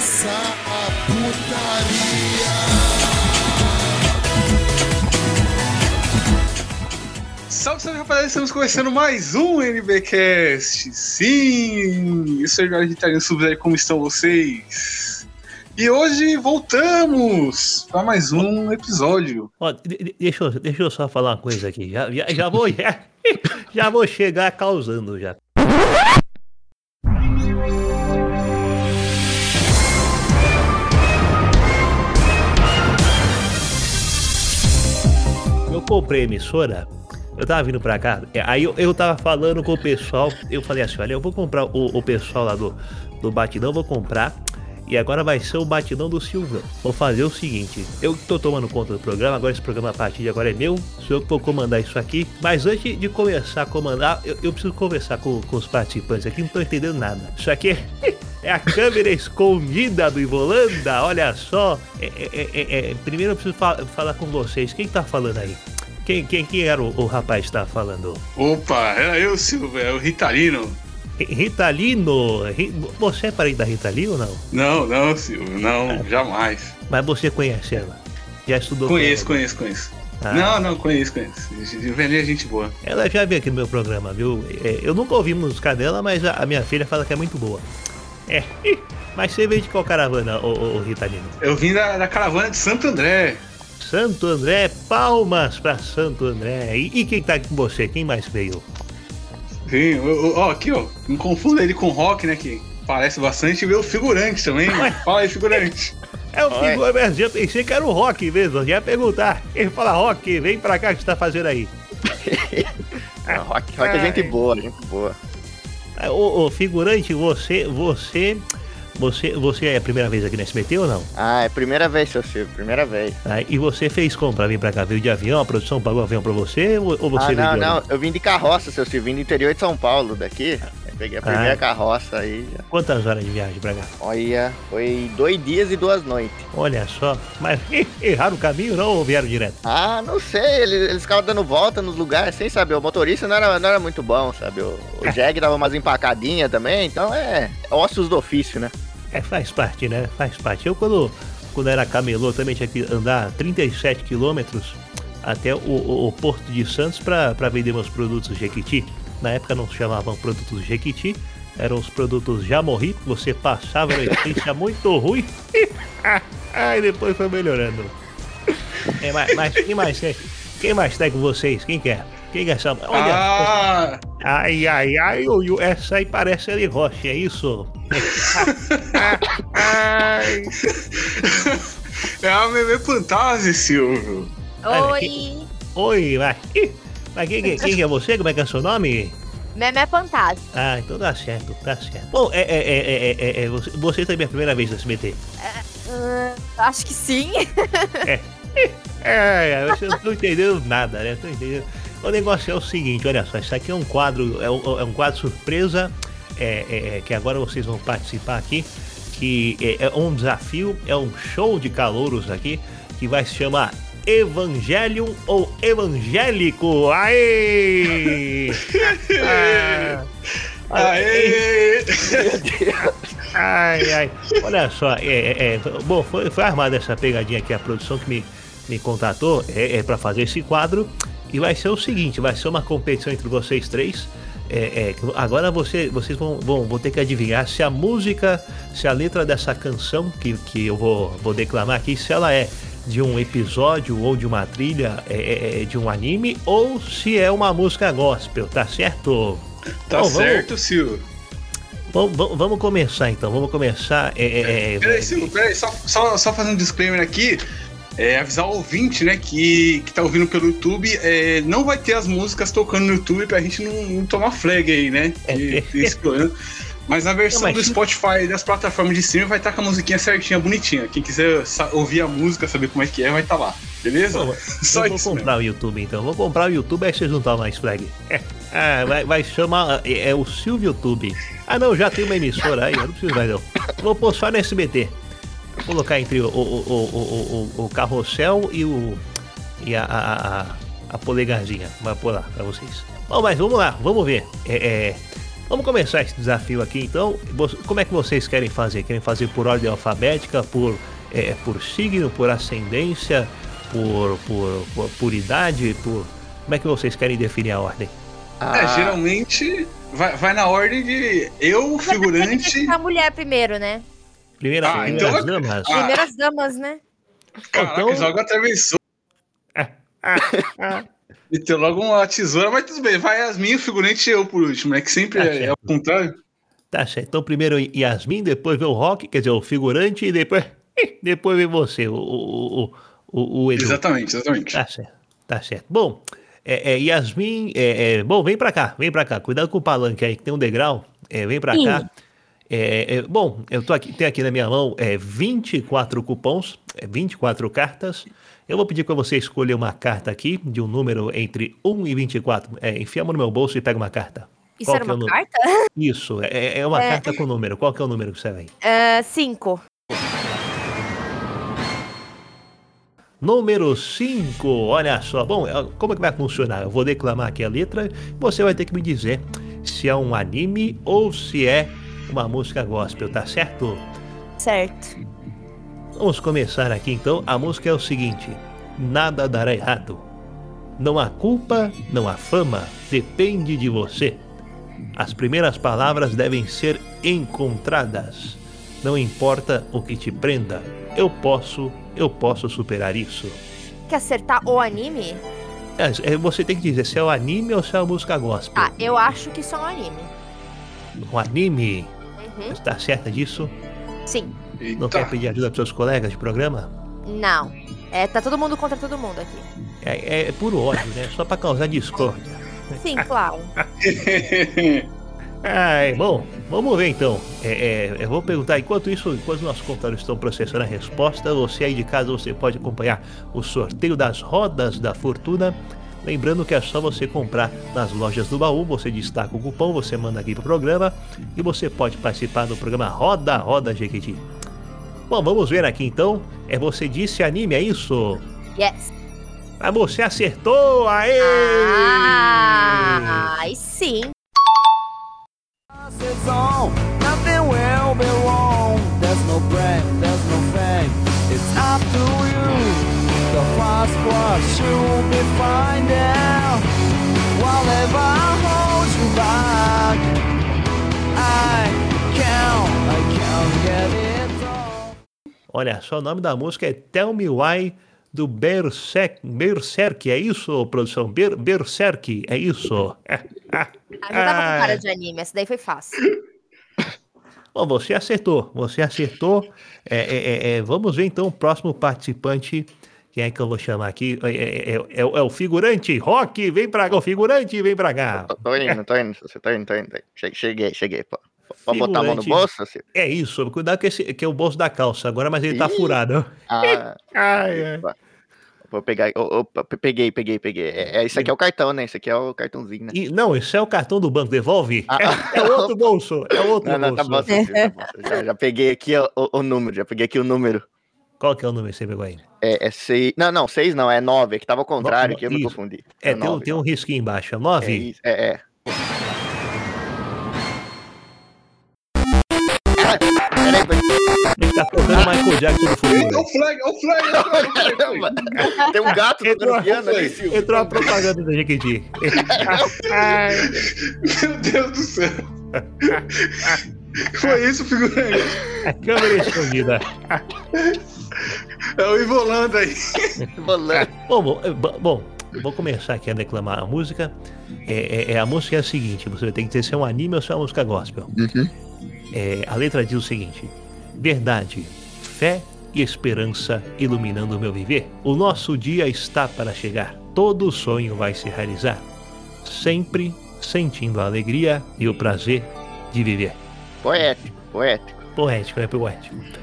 começar a putaria. Salve, salve, rapaziada, estamos começando mais um NBcast. Sim, isso aí, galera de Ritalia, Subzé, como estão vocês? E hoje voltamos para mais um episódio. Ó, deixa eu só falar uma coisa aqui. Já vou chegar causando já. Eu comprei a emissora, eu tava vindo pra cá, aí eu tava falando com o pessoal, eu falei assim, olha, eu vou comprar o pessoal lá do Batidão, vou comprar, e agora vai ser o Batidão do Silvão. Vou fazer o seguinte, eu tô tomando conta do programa, agora esse programa a partir de agora é meu, sou eu que vou comandar isso aqui, mas antes de começar a comandar, eu preciso conversar com os participantes aqui, não tô entendendo nada. Isso aqui é a câmera escondida do Ivo Holanda, olha só. Primeiro eu preciso falar com vocês, quem tá falando aí? Quem era o rapaz que tá falando? Opa, era eu, Silvão, é o Ritalino. Ritalino, você é parente da Ritalia ou não? Não, Silvio, não, jamais. Mas você conhece ela? Já estudou com ela? Conheço. Ah. Não, conheço. Vendê é gente boa. Ela já veio aqui no meu programa, viu? Eu nunca ouvi música dela, mas a minha filha fala que é muito boa. É, mas você veio de qual caravana, ô Ritalino? Eu vim da caravana de Santo André. Santo André, palmas pra Santo André. E quem tá aqui com você? Quem mais veio? Sim, ó, aqui ó, não confunda ele com o Rock, né, que parece bastante, e o figurante também, fala aí, figurante. É o figurante, eu pensei que era o Rock mesmo, já ia perguntar, ele fala, Rock, vem pra cá, o que você tá fazendo aí? Não, Rock é gente boa. Ô, figurante, você é a primeira vez aqui na SBT ou não? Ah, é a primeira vez, seu Silvio, primeira vez. Ah, e você fez compra vir pra cá? Veio de avião? A produção pagou avião pra você? Ou você veio? Não, eu vim de carroça, seu Silvio, vim do interior de São Paulo, daqui. Eu peguei a primeira carroça aí. Quantas horas de viagem pra cá? Olha, foi 2 dias e 2 noites. Olha só, mas erraram o caminho não, ou vieram direto? Ah, não sei, eles ficavam dando volta nos lugares sem saber. O motorista não era muito bom, sabe? O Jeg dava umas empacadinhas também, então é ossos do ofício, né? É, faz parte, né? Faz parte. Eu, quando era camelô, também tinha que andar 37 quilômetros até o Porto de Santos para vender meus produtos Jequiti. Na época não se chamavam produtos Jequiti, eram os produtos Jamorri, que você passava na essência muito ruim e depois foi melhorando. É, mas quem mais tá com vocês? Quem quer? Quem é essa? Olha! Ah. Ai, essa aí parece ali Rocha, é isso? Ai. É uma bebê fantasma, Silvio. Oi, vai. Mas quem é você? Como é que é o seu nome? Memé Fantasma. Ah, então tá certo. Bom, você também é a primeira vez no SBT? Acho que sim. Eu não tô entendendo nada, né? O negócio é o seguinte, olha só, isso aqui é um quadro, é um quadro surpresa, que agora vocês vão participar aqui, que é um desafio, é um show de calouros aqui, que vai se chamar Evangelion ou Evangélico. Aê! Aê! Ai. Olha só, bom, foi armada essa pegadinha aqui, a produção que me contatou para fazer esse quadro. E vai ser o seguinte, vai ser uma competição entre vocês três. Agora vocês vão ter que adivinhar se a música, se a letra dessa canção que eu vou declamar aqui, se ela é de um episódio ou de uma trilha de um anime, ou se é uma música gospel, tá certo? Tá certo, Silvio. Vamos começar então, Peraí, Silvio, só fazer um disclaimer aqui. Avisar o ouvinte, né, que tá ouvindo pelo YouTube, não vai ter as músicas tocando no YouTube pra gente não tomar flag aí, né? Desse programa. Mas na versão do Spotify e das plataformas de streaming vai estar com a musiquinha certinha, bonitinha. Quem quiser ouvir a música, saber como é que é, vai estar lá. Beleza? Só isso. Vou comprar mesmo. O YouTube então. Vou comprar o YouTube, aí vocês não estão mais flag. Vai chamar. É o Silvio YouTube. Ah não, já tem uma emissora aí, eu não preciso mais não. Vou postar no SBT. Vou colocar entre o carrossel e a polegarzinha. Vai pôr lá pra vocês. Bom, mas vamos lá, vamos ver. Vamos começar esse desafio aqui então. Como é que vocês querem fazer? Querem fazer por ordem alfabética, por signo, por ascendência, por idade? Como é que vocês querem definir a ordem? Geralmente vai na ordem de eu, figurante... A mulher primeiro, né? Primeiras damas. Primeiras damas, né? Caraca, então... joga atravessou. Meteu logo uma tesoura, mas tudo bem. Vai Yasmin, o figurante e eu por último, né? Que sempre é ao contrário. Tá certo. Então primeiro Yasmin, depois vem o Rock, quer dizer, o figurante, e depois vem você, o Edu. Exatamente. Tá certo. Bom, Yasmin, bom, vem pra cá. Cuidado com o palanque aí, que tem um degrau. Vem pra cá. Bom, eu tô aqui, tenho aqui na minha mão 24 cupons, 24 cartas. Eu vou pedir para você escolher uma carta aqui, de um número entre 1 e 24. Enfia a mão no meu bolso e pega uma carta. Isso qual era uma carta? Isso, é uma carta com número. Qual que é o número que você vem? 5. Número 5, olha só. Bom, como é que vai funcionar? Eu vou declamar aqui a letra e você vai ter que me dizer se é um anime ou se é uma música gospel, tá certo? Certo. Vamos começar aqui então. A música é o seguinte: nada dará errado. Não há culpa, não há fama, depende de você. As primeiras palavras devem ser encontradas. Não importa o que te prenda, eu posso superar isso. Quer acertar o anime? Você tem que dizer se é o anime ou se é a música gospel. Eu acho que isso é um anime. Um anime? Uhum. Está certa disso? Sim. Eita. Não quer pedir ajuda para seus colegas de programa? Não. Tá todo mundo contra todo mundo aqui. É puro ódio, né? Só para causar discórdia. Sim, claro. Bom, vamos ver então. Eu vou perguntar, enquanto nossos computadores estão processando a resposta, você aí de casa, você pode acompanhar o sorteio das rodas da fortuna. Lembrando que é só você comprar nas lojas do baú, você destaca o cupom, você manda aqui pro programa e você pode participar do programa Roda Jequiti. Bom, vamos ver aqui então. Você disse anime, é isso? Yes. Ah, você acertou! Aê! Aí sim! The fast was you'll be fine now. While ever I hold you back, I can't get it all. Olha só, o nome da música é Tell Me Why, do Berserk, é isso, produção? Berserk, é isso? Eu tava com cara de anime, essa daí foi fácil. Bom, você acertou. Vamos ver então o próximo participante. Quem é que eu vou chamar aqui? É o figurante. Rock, vem pra cá. O figurante, vem pra cá. Tô indo. Você tá indo. Cheguei. Pode botar a mão no bolso? Assim? É isso. Cuidado que é o bolso da calça agora, mas ele tá furado. Vou pegar. Opa, peguei. Isso aqui é o cartão, né? Isso aqui é o cartãozinho, né? Não, isso é o cartão do banco. Devolve? Outro bolso. Tá bom. Já peguei aqui o número. Qual que é o número que você pegou aí? É 6... Não, 6 não, é 9. É que tava ao contrário, que eu me confundi. Tem um risquinho embaixo. É 9? Isso, Ele tá tocando Michael Jackson do futuro. Olha o flag! Caramba! Tem um gato tocando piano ali, Silvio. Entrou a propaganda do Jequiti. Meu Deus do céu! Foi isso, figurante? A câmera escondida. É o Ivo Holanda aí. Bom, eu vou começar aqui a declamar a música. A música é a seguinte: você tem que ter se é um anime ou se é uma música gospel. Uhum. A letra diz o seguinte: verdade, fé e esperança iluminando o meu viver. O nosso dia está para chegar. Todo sonho vai se realizar. Sempre sentindo a alegria e o prazer de viver. Poético.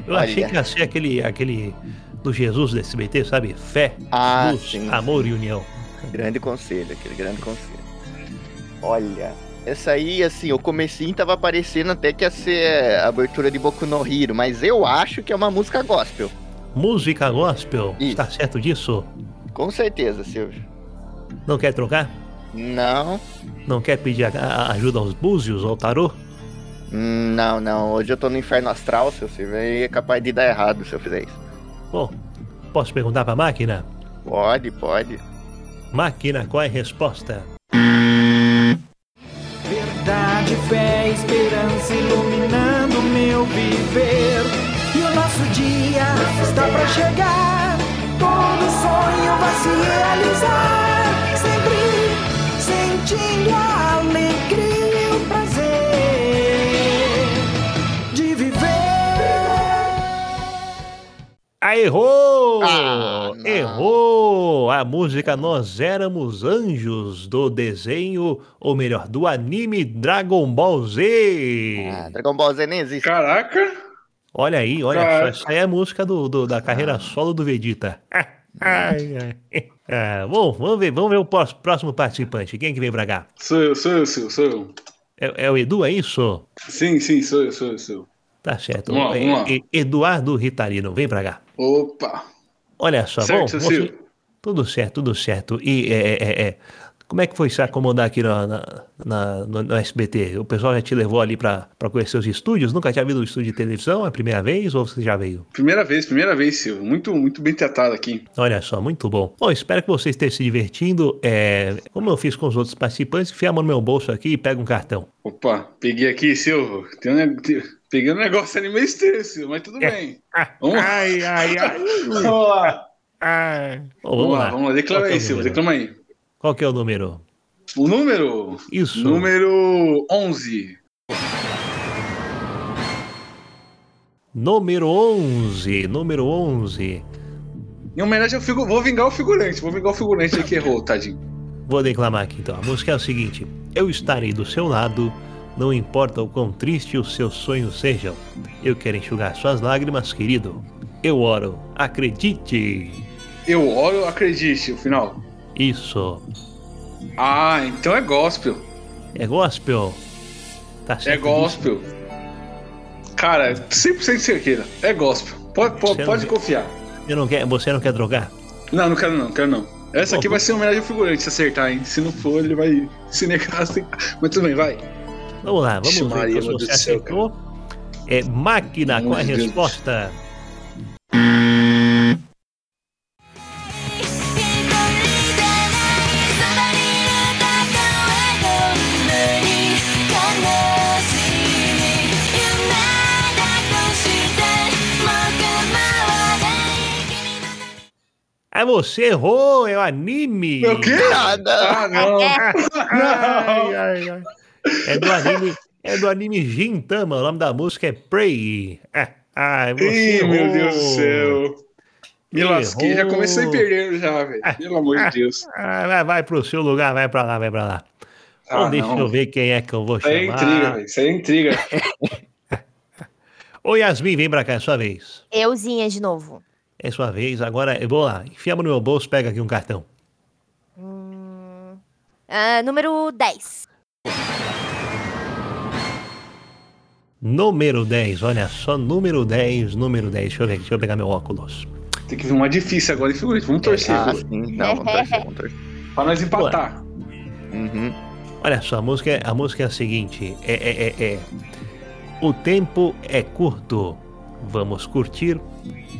Eu achei que ia ser aquele do Jesus do SBT, sabe? Fé, luz, sim. Amor e união. Grande conselho. Olha, essa aí, assim, o comecinho tava parecendo até que ia ser a abertura de Boku no Hero, mas eu acho que é uma música gospel. Música gospel? Isso. Está certo disso? Com certeza, Silvio. Não quer trocar? Não. Não quer pedir ajuda aos búzios ou ao tarô? Não, não. Hoje eu tô no inferno astral, seu Silvão, e é capaz de dar errado se eu fizer isso. Bom, posso perguntar pra máquina? Pode, pode. Máquina, qual é a resposta? Verdade, fé, esperança iluminando meu viver. E o nosso dia está pra chegar. Todo sonho vai se realizar. Sempre sentindo a alegria e o prazer de viver. Ah, errou! Ah, errou! A música Nós Éramos Anjos do desenho, ou melhor, do anime Dragon Ball Z. Ah, Dragon Ball Z nem existe. Caraca! Olha aí, olha só, essa aí é a música da carreira solo do Vegeta. Bom, vamos ver o próximo participante. Quem é que vem pra cá? Sou eu. É o Edu, é isso? Sim, sou eu. Tá certo. Vamos lá. Eduardo Ritalino, vem pra cá. Opa! Olha só, certo, bom, você... Tudo certo. E como é que foi se acomodar aqui no SBT? O pessoal já te levou ali pra conhecer os estúdios? Nunca tinha visto o estúdio de televisão? É a primeira vez ou você já veio? Primeira vez, Silvio. Muito, muito bem tratado aqui. Olha só, muito bom. Bom, espero que vocês estejam se divertindo. Como eu fiz com os outros participantes, enfia a mão no meu bolso aqui e pega um cartão. Opa, peguei aqui, Silvio. Peguei um negócio ali meio estranho, Silvio, mas tudo bem. Ai. Vamos lá. Declama aí, Silvio, declama aí. Qual que é o número? O número? Isso. Número 11. Número 11. Em homenagem, vou vingar o figurante que errou, tadinho. Vou declamar aqui, então. A música é o seguinte. Eu estarei do seu lado, não importa o quão triste os seus sonhos sejam. Eu quero enxugar suas lágrimas, querido. Eu oro, acredite. Eu oro, acredite. O final... Isso. Ah, então é gospel. É gospel. Tá certo. É gospel. Disso? Cara, 100% certeza. É gospel. Pode confiar. Você não quer drogar? Não quero não. Essa aqui vai ser uma homenagem ao figurante, se acertar, hein? Se não for, ele vai se negar. Mas tudo bem, vai. Vamos lá, vamos ver. Maria, se você acertou. É máquina, qual é a resposta? Ah, você errou, é o anime. O quê? Ah, não. Ai. É do anime Gintama, o nome da música é Pray. Você errou. Meu Deus do céu. Me lasquei, já comecei perdendo já, velho. Pelo amor de Deus. Vai pro seu lugar, vai pra lá. Deixa eu ver quem é que eu vou chamar. Isso é intriga. Ô Yasmin, vem pra cá, é sua vez. Euzinha de novo. É sua vez, agora eu vou lá. Enfia no meu bolso, pega aqui um cartão. Número 10. Número 10, olha só, número 10. Deixa eu pegar meu óculos. Tem que vir uma difícil agora, hein, figurante? Vamos torcer. Vamos torcer. Pra nós empatar. Uhum. Olha só, a música é a seguinte. O tempo é curto. Vamos curtir.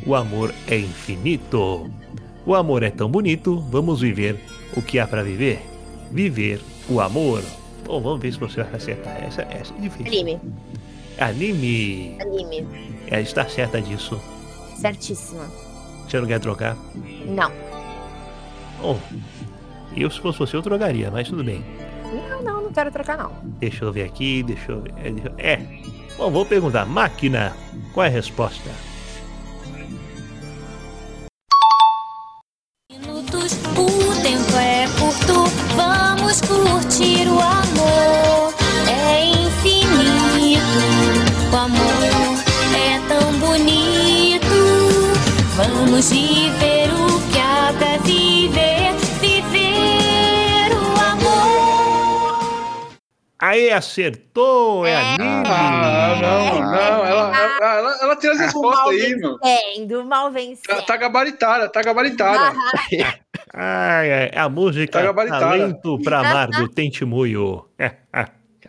O amor é infinito. O amor é tão bonito. Vamos viver o que há pra viver. Viver o amor. Bom, vamos ver se você vai acertar. Essa é difícil. Anime. Ela está certa disso. Certíssima. Você não quer trocar? Não. Bom, eu se fosse você eu trocaria, mas tudo bem. Não quero trocar não. Deixa eu ver aqui. Bom, vou perguntar. Máquina, qual é a resposta? O tempo é curto, vamos curtir o amor, é infinito, o amor é tão bonito, vamos viver o que há pra viver, viver o amor. Aí acertou, é a Nini. Ela tem as respostas aí, mano. Do mal vencendo. Tá gabaritada. A música tá Talento pra Amar do Tentimuyo.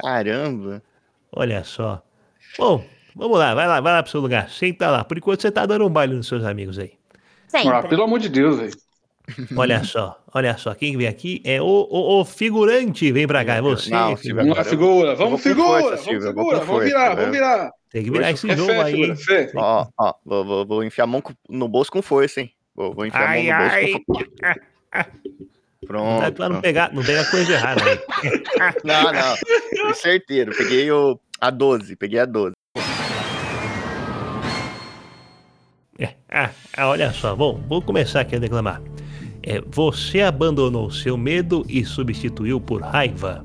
Caramba. Olha só. Bom, vamos lá, vai lá pro seu lugar. Senta lá. Por enquanto você tá dando um baile nos seus amigos aí. Ah, pelo amor de Deus, velho. Olha só. Quem vem aqui é o figurante. Vem pra cá, é você. Não, Silvio, vamos figura. Vamos virar. Tem que virar esse jogo aí. Ó, vou enfiar a mão no bolso com força, hein. Vou enfiar a mão no bolso com força. Pronto. Não pega coisa errada. Né? Não. Certeiro. Peguei a 12. Olha só. Bom, vou começar aqui a declamar. Você abandonou seu medo e substituiu por raiva.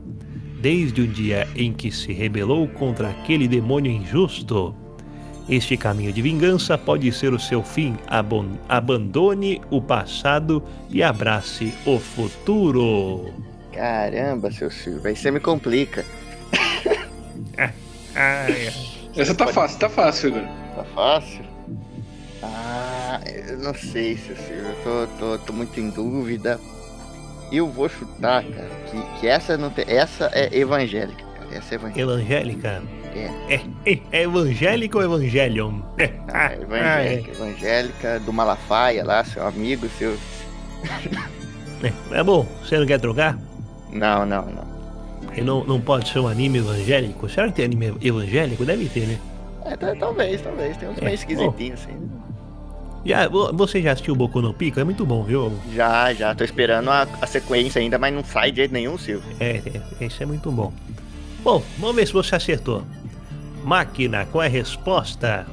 Desde o dia em que se rebelou contra aquele demônio injusto. Este caminho de vingança pode ser o seu fim. Abandone o passado e abrace o futuro. Caramba, seu Silvio, aí você me complica. Essa tá fácil, Silvio. Tá fácil? Eu não sei, seu Silvio, eu tô muito em dúvida. Eu vou chutar, cara, que essa não tem. Essa é evangélica, cara. Essa é evangélica? É evangélica ou Evangelion? Evangélica do Malafaia lá, seu amigo, seu... É bom, você não quer trocar? Não. Não pode ser um anime evangélico? Será que tem anime evangélico? Deve ter, né? Talvez, tem uns meio esquisitinhos assim. Né? Você já assistiu o Boku no Pico? É muito bom, viu? Já, tô esperando a sequência ainda, mas não sai de jeito nenhum, Silvio. Isso é muito bom. Bom, vamos ver se você acertou. Máquina, qual é a resposta?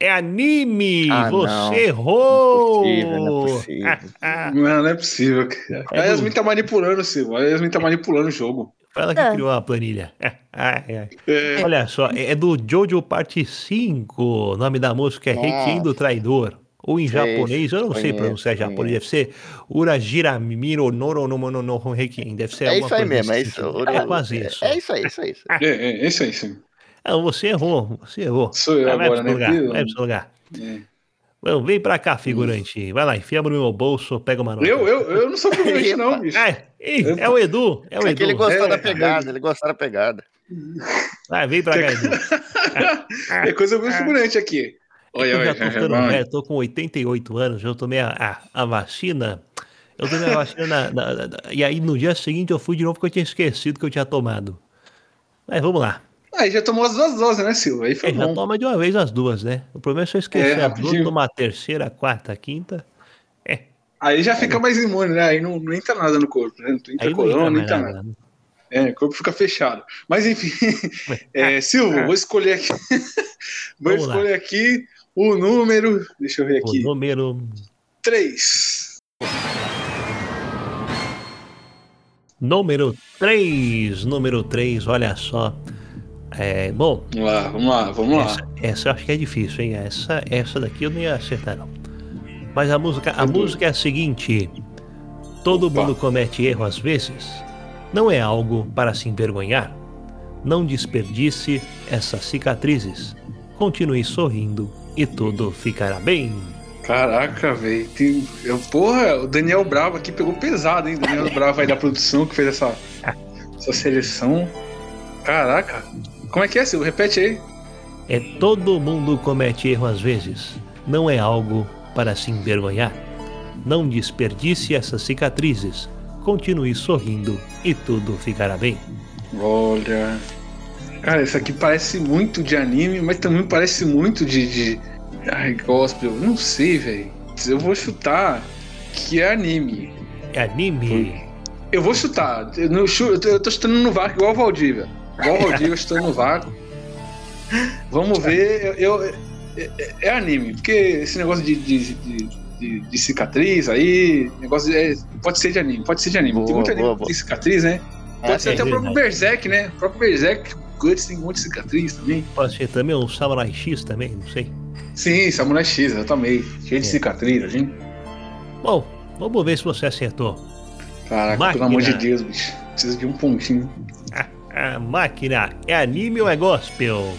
É anime! Você errou! Não é possível. A Yasmin tá manipulando, Silvio. A Yasmin tá manipulando o jogo. Foi ela que criou a planilha. Olha só, é do Jojo Parte 5. O nome da música é Requiem do Traidor. Ou em japonês, eu não sei pronunciar japonês. Deve ser Urajiramiro Noronomono Requiem. Deve ser alguma coisa. É isso aí mesmo, é quase isso. É isso aí. É isso aí, sim. Você errou. Sou eu agora, né? Vai pro seu lugar. Vem pra cá, figurante. Vai lá, enfia no meu bolso, pega uma nota. Eu não sou figurante, não, bicho. É o Edu. É que ele gostou da pegada, ele gostou da pegada. Vem pra cá, Edu. É coisa muito figurante aqui. Eu já tô ficando velho, tô com 88 anos, eu tomei a vacina. Eu tomei a vacina e aí no dia seguinte eu fui de novo porque eu tinha esquecido que eu tinha tomado. Mas vamos lá. Aí já tomou as duas doses, né, Silvio? Aí foi bom. Já toma de uma vez as duas, né? O problema é só esquecer as duas, tomar a terceira, a quarta, a quinta. Aí já fica mais imune, né? Aí não entra nada no corpo, né? Não entra corona, não entra nada. O corpo fica fechado. Mas enfim, Silvio, vou escolher aqui. Vou escolher aqui o número. Deixa eu ver aqui. O número 3. Número 3, olha só. Bom, vamos lá. Essa eu acho que é difícil, hein? Essa daqui eu nem ia acertar, não. Mas a música é a seguinte: todo mundo comete erro às vezes. Não é algo para se envergonhar. Não desperdice essas cicatrizes. Continue sorrindo e tudo ficará bem. Caraca, velho. Porra, o Daniel Bravo aqui pegou pesado, hein? Daniel Bravo aí da produção que fez essa seleção. Caraca. Como é que é, Silvio? Repete aí. Todo mundo comete erro às vezes. Não é algo para se envergonhar. Não desperdice essas cicatrizes. Continue sorrindo e tudo ficará bem. Olha... Cara, isso aqui parece muito de anime, mas também parece muito de... Ai, gospel. Não sei, velho. Eu vou chutar que é anime. É anime? Eu vou chutar. Eu tô chutando no vácuo igual o Valdir, velho. Igual o Rodrigo, estou no vácuo. Vamos ver. É anime, porque esse negócio de cicatriz aí, negócio pode ser de anime. Tem muita anime que tem cicatriz, né? Pode ser até o próprio Berserk, né? O próprio Berserk, o Guts tem um monte de cicatriz também. Pode ser também o Samurai X também, não sei. Sim, Samurai X, eu também. Cheio de cicatriz, assim. Bom, vamos ver se você acertou. Caraca, máquina. Pelo amor de Deus, bicho. Preciso de um pontinho. A máquina é anime ou é gospel?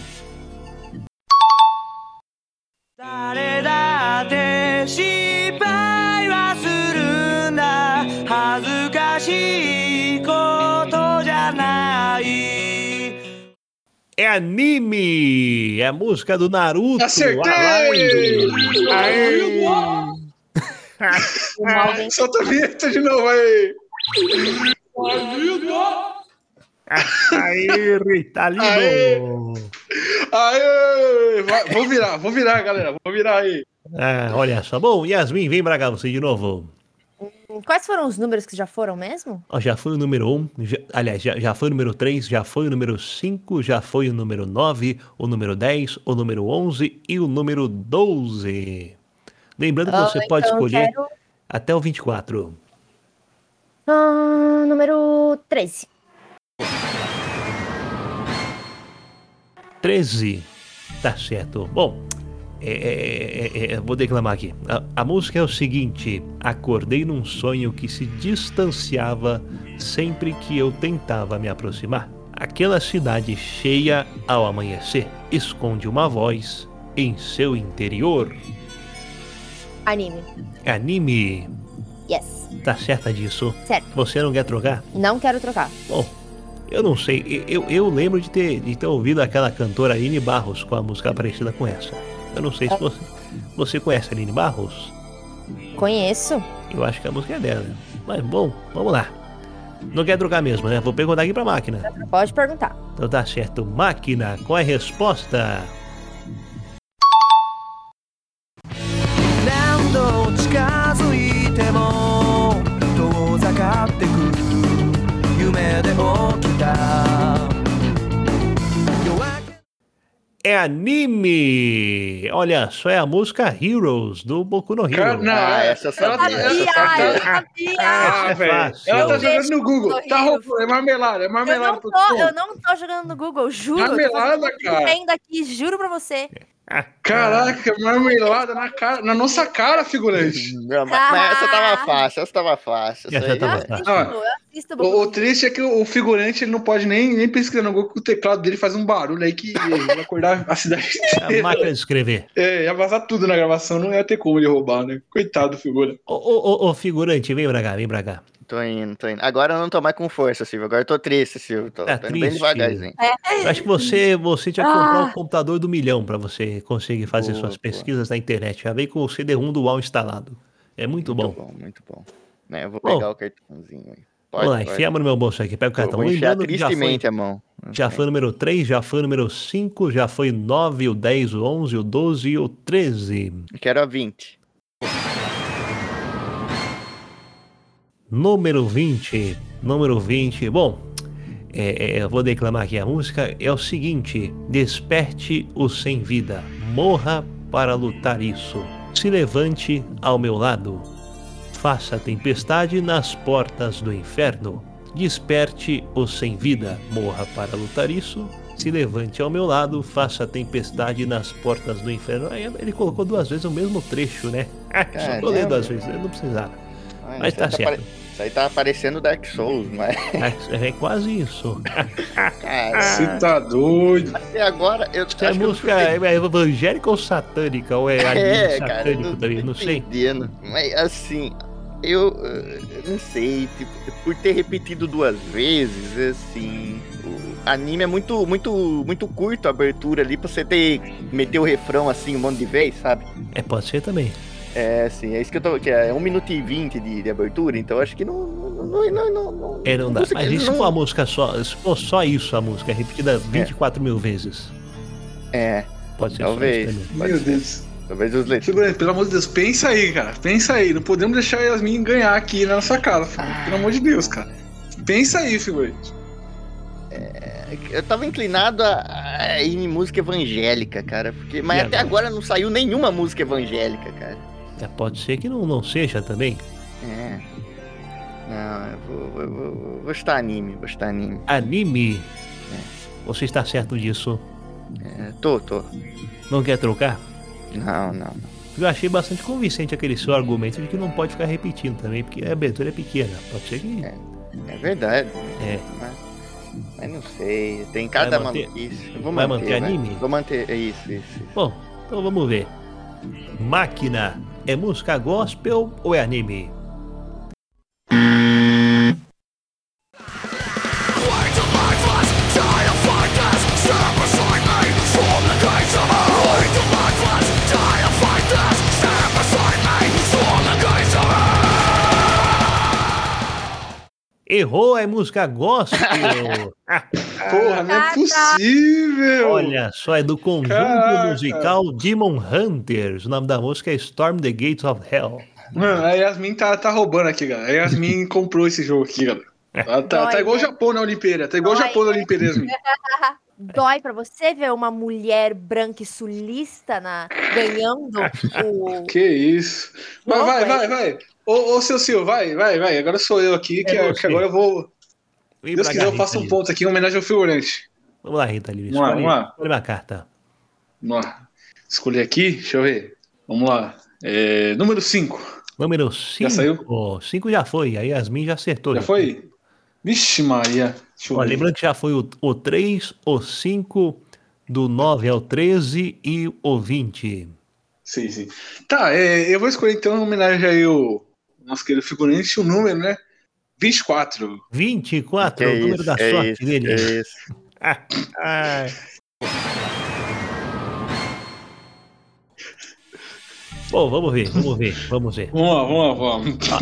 É anime! É a música do Naruto! Acertei! Aê! Solta a vinheta de novo aí! Aê, Ritalino! Aê! Vou virar, galera! Vou virar aí! Ah, olha só! Bom, Yasmin, vem pra cá você de novo! Quais foram os números que já foram mesmo? Oh, já foi o número 1, já foi o número 3, já foi o número 5, já foi o número 9, o número 10, o número 11 e o número 12. Lembrando que você pode escolher até o 24. Número 13. 13. Tá certo. Bom... vou declamar aqui. A música é o seguinte: acordei num sonho que se distanciava sempre que eu tentava me aproximar. Aquela cidade cheia ao amanhecer esconde uma voz em seu interior. Anime. Yes. Tá certa disso? Certo. Você não quer trocar? Não quero trocar. Bom, eu não sei. Eu lembro de ter ouvido aquela cantora Aline Barros com a música parecida com essa. Eu não sei se você conhece a Aline Barros? Conheço. Eu acho que a música é dela. Mas bom, vamos lá. Não quer trocar mesmo, né? Vou perguntar aqui pra máquina. Pode perguntar. Então tá certo. Máquina, qual é a resposta? É anime! Olha só, é a música Heroes do Boku no Hero. Não, essa eu sabia. Ah, velho. Ela tá jogando no Google. Tá roubando, é marmelada. Eu não tô jogando no Google, juro. Marmelada, cara. Ainda aqui, juro pra você. Caraca, marmelada na nossa cara, figurante. Mas essa tava fácil. Eu assisto, o triste é que o figurante não pode nem pesquisar no Google, que o teclado dele faz um barulho aí que vai acordar a cidade inteira. A máquina de escrever. Ia vazar tudo na gravação, não ia ter como ele roubar, né? Coitado do figurante. Ô, figurante, vem pra cá. Tô indo. Agora eu não tô mais com força, Silvio. Agora eu tô triste, Silvio. Tô indo bem devagarzinho. Eu acho que você tinha que comprar um computador do milhão pra você conseguir fazer suas pesquisas na internet. Já veio com o CD-ROM do UAU instalado. É muito bom. Né, eu vou pegar o cartãozinho aí. Vamos lá, enfiamos no meu bolso aqui, pega o cartão. Vou enfiar tristemente a mão. Já foi o número 3, já foi o número 5, já foi o 9, o 10, o 11, o 12 e o 13. Quero a 20. Número 20. Bom, eu vou declamar aqui a música. É o seguinte: desperte o sem vida, morra para lutar isso. Se levante ao meu lado, faça tempestade nas portas do inferno. Desperte o sem vida, morra para lutar isso. Se levante ao meu lado, faça tempestade nas portas do inferno. Aí ele colocou duas vezes o mesmo trecho, né? Só tô lendo duas vezes, não precisava. Mas tá certo. Isso aí tá parecendo Dark Souls, mas... É quase isso. Você tá doido. Até agora eu... Se a música é evangélica ou satânica? Ou é anime satânico, cara, também? Não sei. Mas assim, eu não sei. Tipo, por ter repetido duas vezes, assim... Anime é muito curto a abertura ali pra você meter o refrão assim um monte de vez, sabe? Pode ser também. É isso que eu tô... Que é 1 minuto e 20 de abertura, então acho que não... Não dá. Mas isso foi a música só... Se for só isso, a música é repetida 24 mil vezes. Pode ser. Talvez. Meu Deus. Talvez os letras. Pelo amor de Deus, pensa aí. Não podemos deixar a Yasmin ganhar aqui na nossa cara. Pelo amor de Deus, cara. Pensa aí, figurante. Eu tava inclinado a ir em música evangélica, cara. Mas até agora não saiu nenhuma música evangélica, cara. Pode ser que não seja também. Não, eu vou estar anime, vou estar anime. Anime? É. Você está certo disso? É, tô. Não quer trocar? Não. Eu achei bastante convincente aquele seu argumento de que não pode ficar repetindo também, porque a abertura é pequena, pode ser que... É verdade. É. Mas não sei, tem cada maluquice. Vai manter anime? Vou manter, é isso. Bom, então vamos ver. Máquina, é música gospel ou é anime? Errou, é música gospel. Porra, não é possível. Olha só, é do conjunto musical Demon Hunters. O nome da música é Storm the Gates of Hell. Mano, a Yasmin tá roubando aqui, galera. A Yasmin comprou esse jogo aqui, galera. Tá igual o Japão na Olimpíada. Tá igual o Japão na Olimpíada, Yasmin. Dói pra você ver uma mulher branca e sulista ganhando o... Que isso. Mas não, vai. Ô, seu Silvio, vai. Agora sou eu aqui, que agora eu vou... Se Deus quiser, eu faço um ponto aqui em homenagem ao figurante. Vamos lá, Ritalia. Escolhe uma carta. Vamos lá. Escolhi aqui, deixa eu ver. Vamos lá. Número 5. Número 5. Já saiu? 5 já foi, aí Yasmin já acertou. Já foi? Vixe Maria. Lembrando que já foi o 3, o 5, do 9 ao 13 e o 20. Sim. Tá, eu vou escolher então em homenagem aí ao nosso querido figurante, o número, né? 24. 24, o número da sorte dele. É isso. Bom, vamos ver. Vamos.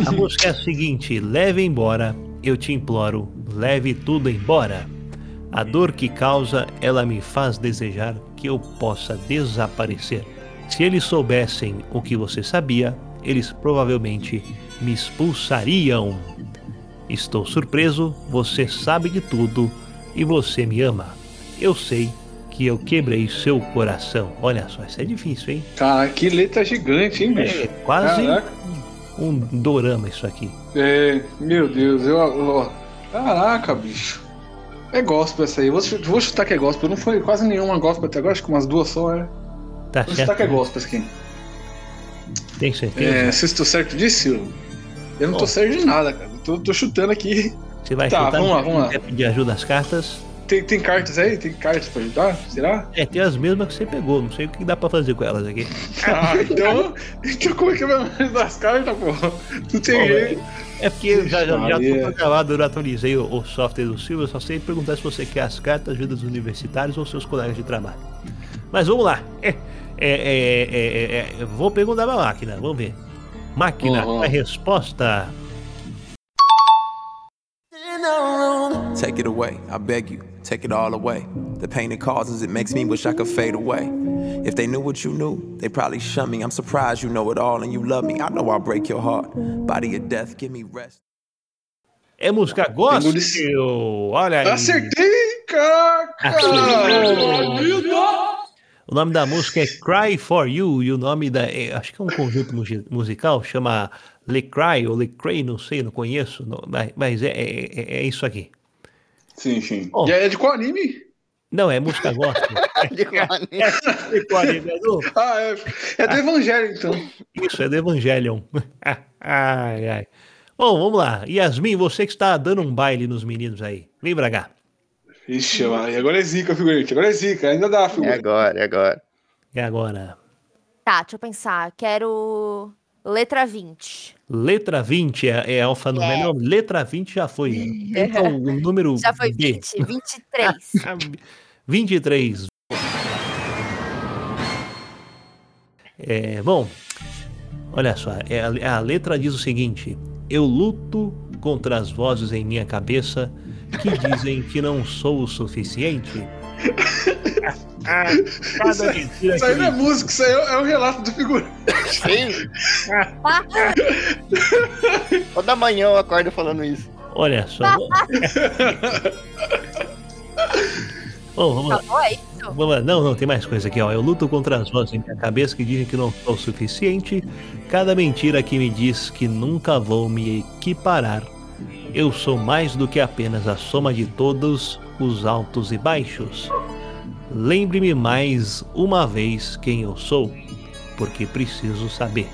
A música é a seguinte: leve embora, eu te imploro, leve tudo embora. A dor que causa, ela me faz desejar que eu possa desaparecer. Se eles soubessem o que você sabia, eles provavelmente me expulsariam. Estou surpreso, você sabe de tudo e você me ama. Eu sei que eu quebrei seu coração. Olha só, isso é difícil, hein? Cara, que letra gigante, hein, bicho? É quase um dorama isso aqui. É, meu Deus, caraca, bicho. É gospel essa aí, vou chutar que é gospel. Não foi quase nenhuma gospel até agora, acho que umas duas só, é. Tá vou certo. Chutar que é gospel essa aqui. Tem certeza? Vocês estão certo disso? Eu não tô certo de nada, cara. Tô chutando aqui. Você vai chutar? Vamos lá. Quer pedir ajuda às cartas? Tem cartas aí? Tem cartas pra ajudar? Será? Tem as mesmas que você pegou. Não sei o que dá pra fazer com elas aqui. Então como é que vai ajudar as cartas, pô? Não tem jeito. É porque eu já tô programado, eu atualizei o software do Silvio. Eu só sei perguntar se você quer as cartas, ajuda dos universitários ou seus colegas de trabalho. Mas vamos lá. Vou perguntar pra máquina. Vamos ver. Máquina, a resposta... Take it away, I beg you, take it all away. The pain it causes, it makes me wish I could fade away. If they knew what you knew, they probably shun me. I'm surprised you know it all and you love me. I know I'll break your heart, body of death, give me rest. É música gospel, olha aí. Acertei, cara! O nome da música é Cry For You e o nome da... acho que é um conjunto musical, chama Le Cry ou Le Cray, não sei, não conheço, mas é isso aqui. Sim. Oh. É de qual anime? Não, é música gospel. De qual anime? De qual anime? É do Evangelion, então. Isso, é do Evangelion. Ai. Bom, vamos lá. Yasmin, você que está dando um baile nos meninos aí. Vem pra cá. Ixi, agora é zica, figurante. Agora é zica. Ainda dá, figurante. É agora. Tá, deixa eu pensar. Quero... Letra 20. Letra 20 é alfanumérico. Não, letra 20 já foi. Tenta o número. Já foi 20. 23. 23. Bom, olha só. A letra diz o seguinte: eu luto contra as vozes em minha cabeça que dizem que não sou o suficiente. Isso aí não é música, isso aí é um relato do figurante. Sim. Toda manhã eu acordo falando isso. Olha só. Bom, vamos lá. Vamos lá. Não, tem mais coisa aqui, ó. Eu luto contra as vozes em minha cabeça que dizem que não sou o suficiente. Cada mentira que me diz que nunca vou me equiparar Eu sou mais do que apenas a soma de todos os altos e baixos. Lembre-me mais uma vez quem eu sou, porque preciso saber.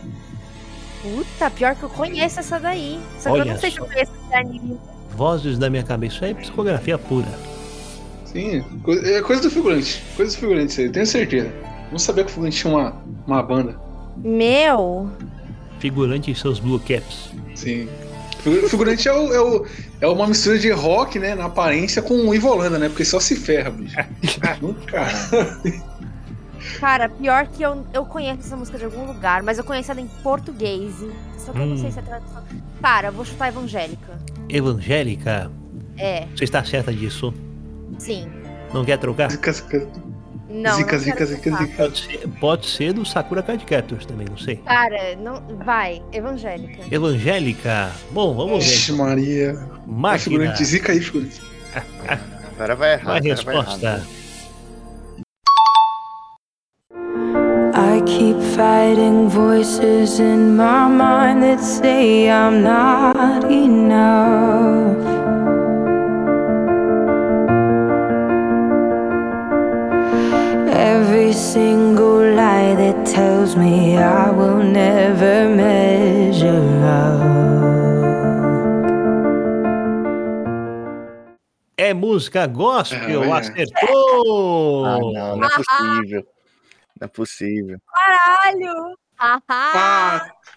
Puta, pior que eu conheço essa daí. Só que eu não sei se eu conheço essa daí. Vozes da minha cabeça, isso é psicografia pura. Sim, é coisa do figurante. Coisa do figurante isso aí, tenho certeza. Não sabia que o figurante tinha uma banda. Meu! Figurante e seus blue caps. Sim. Figurante é uma mistura de rock, né? Na aparência com o Ivo Holanda, né? Porque só se ferra, bicho. Nunca. Cara, pior que eu conheço essa música de algum lugar, mas eu conheço ela em português. Só que eu não sei se é tradução. Cara, eu vou chutar Evangélica. Evangélica? É. Você está certa disso? Sim. Não quer trocar? Não, zica. Pode ser do Sakura Card Captors também, não sei. Cara, não... vai, Evangélica. Evangélica. Bom, vamos ver. Vixe, Maria. Máquina. Zica aí, figurante. Agora vai errar. A resposta. Vai errar, né? I keep fighting voices in my mind that say I'm not enough. Every single lie that tells me I will never measure up. É música gospel, acertou! Ah, não é possível. Não é possível. Caralho!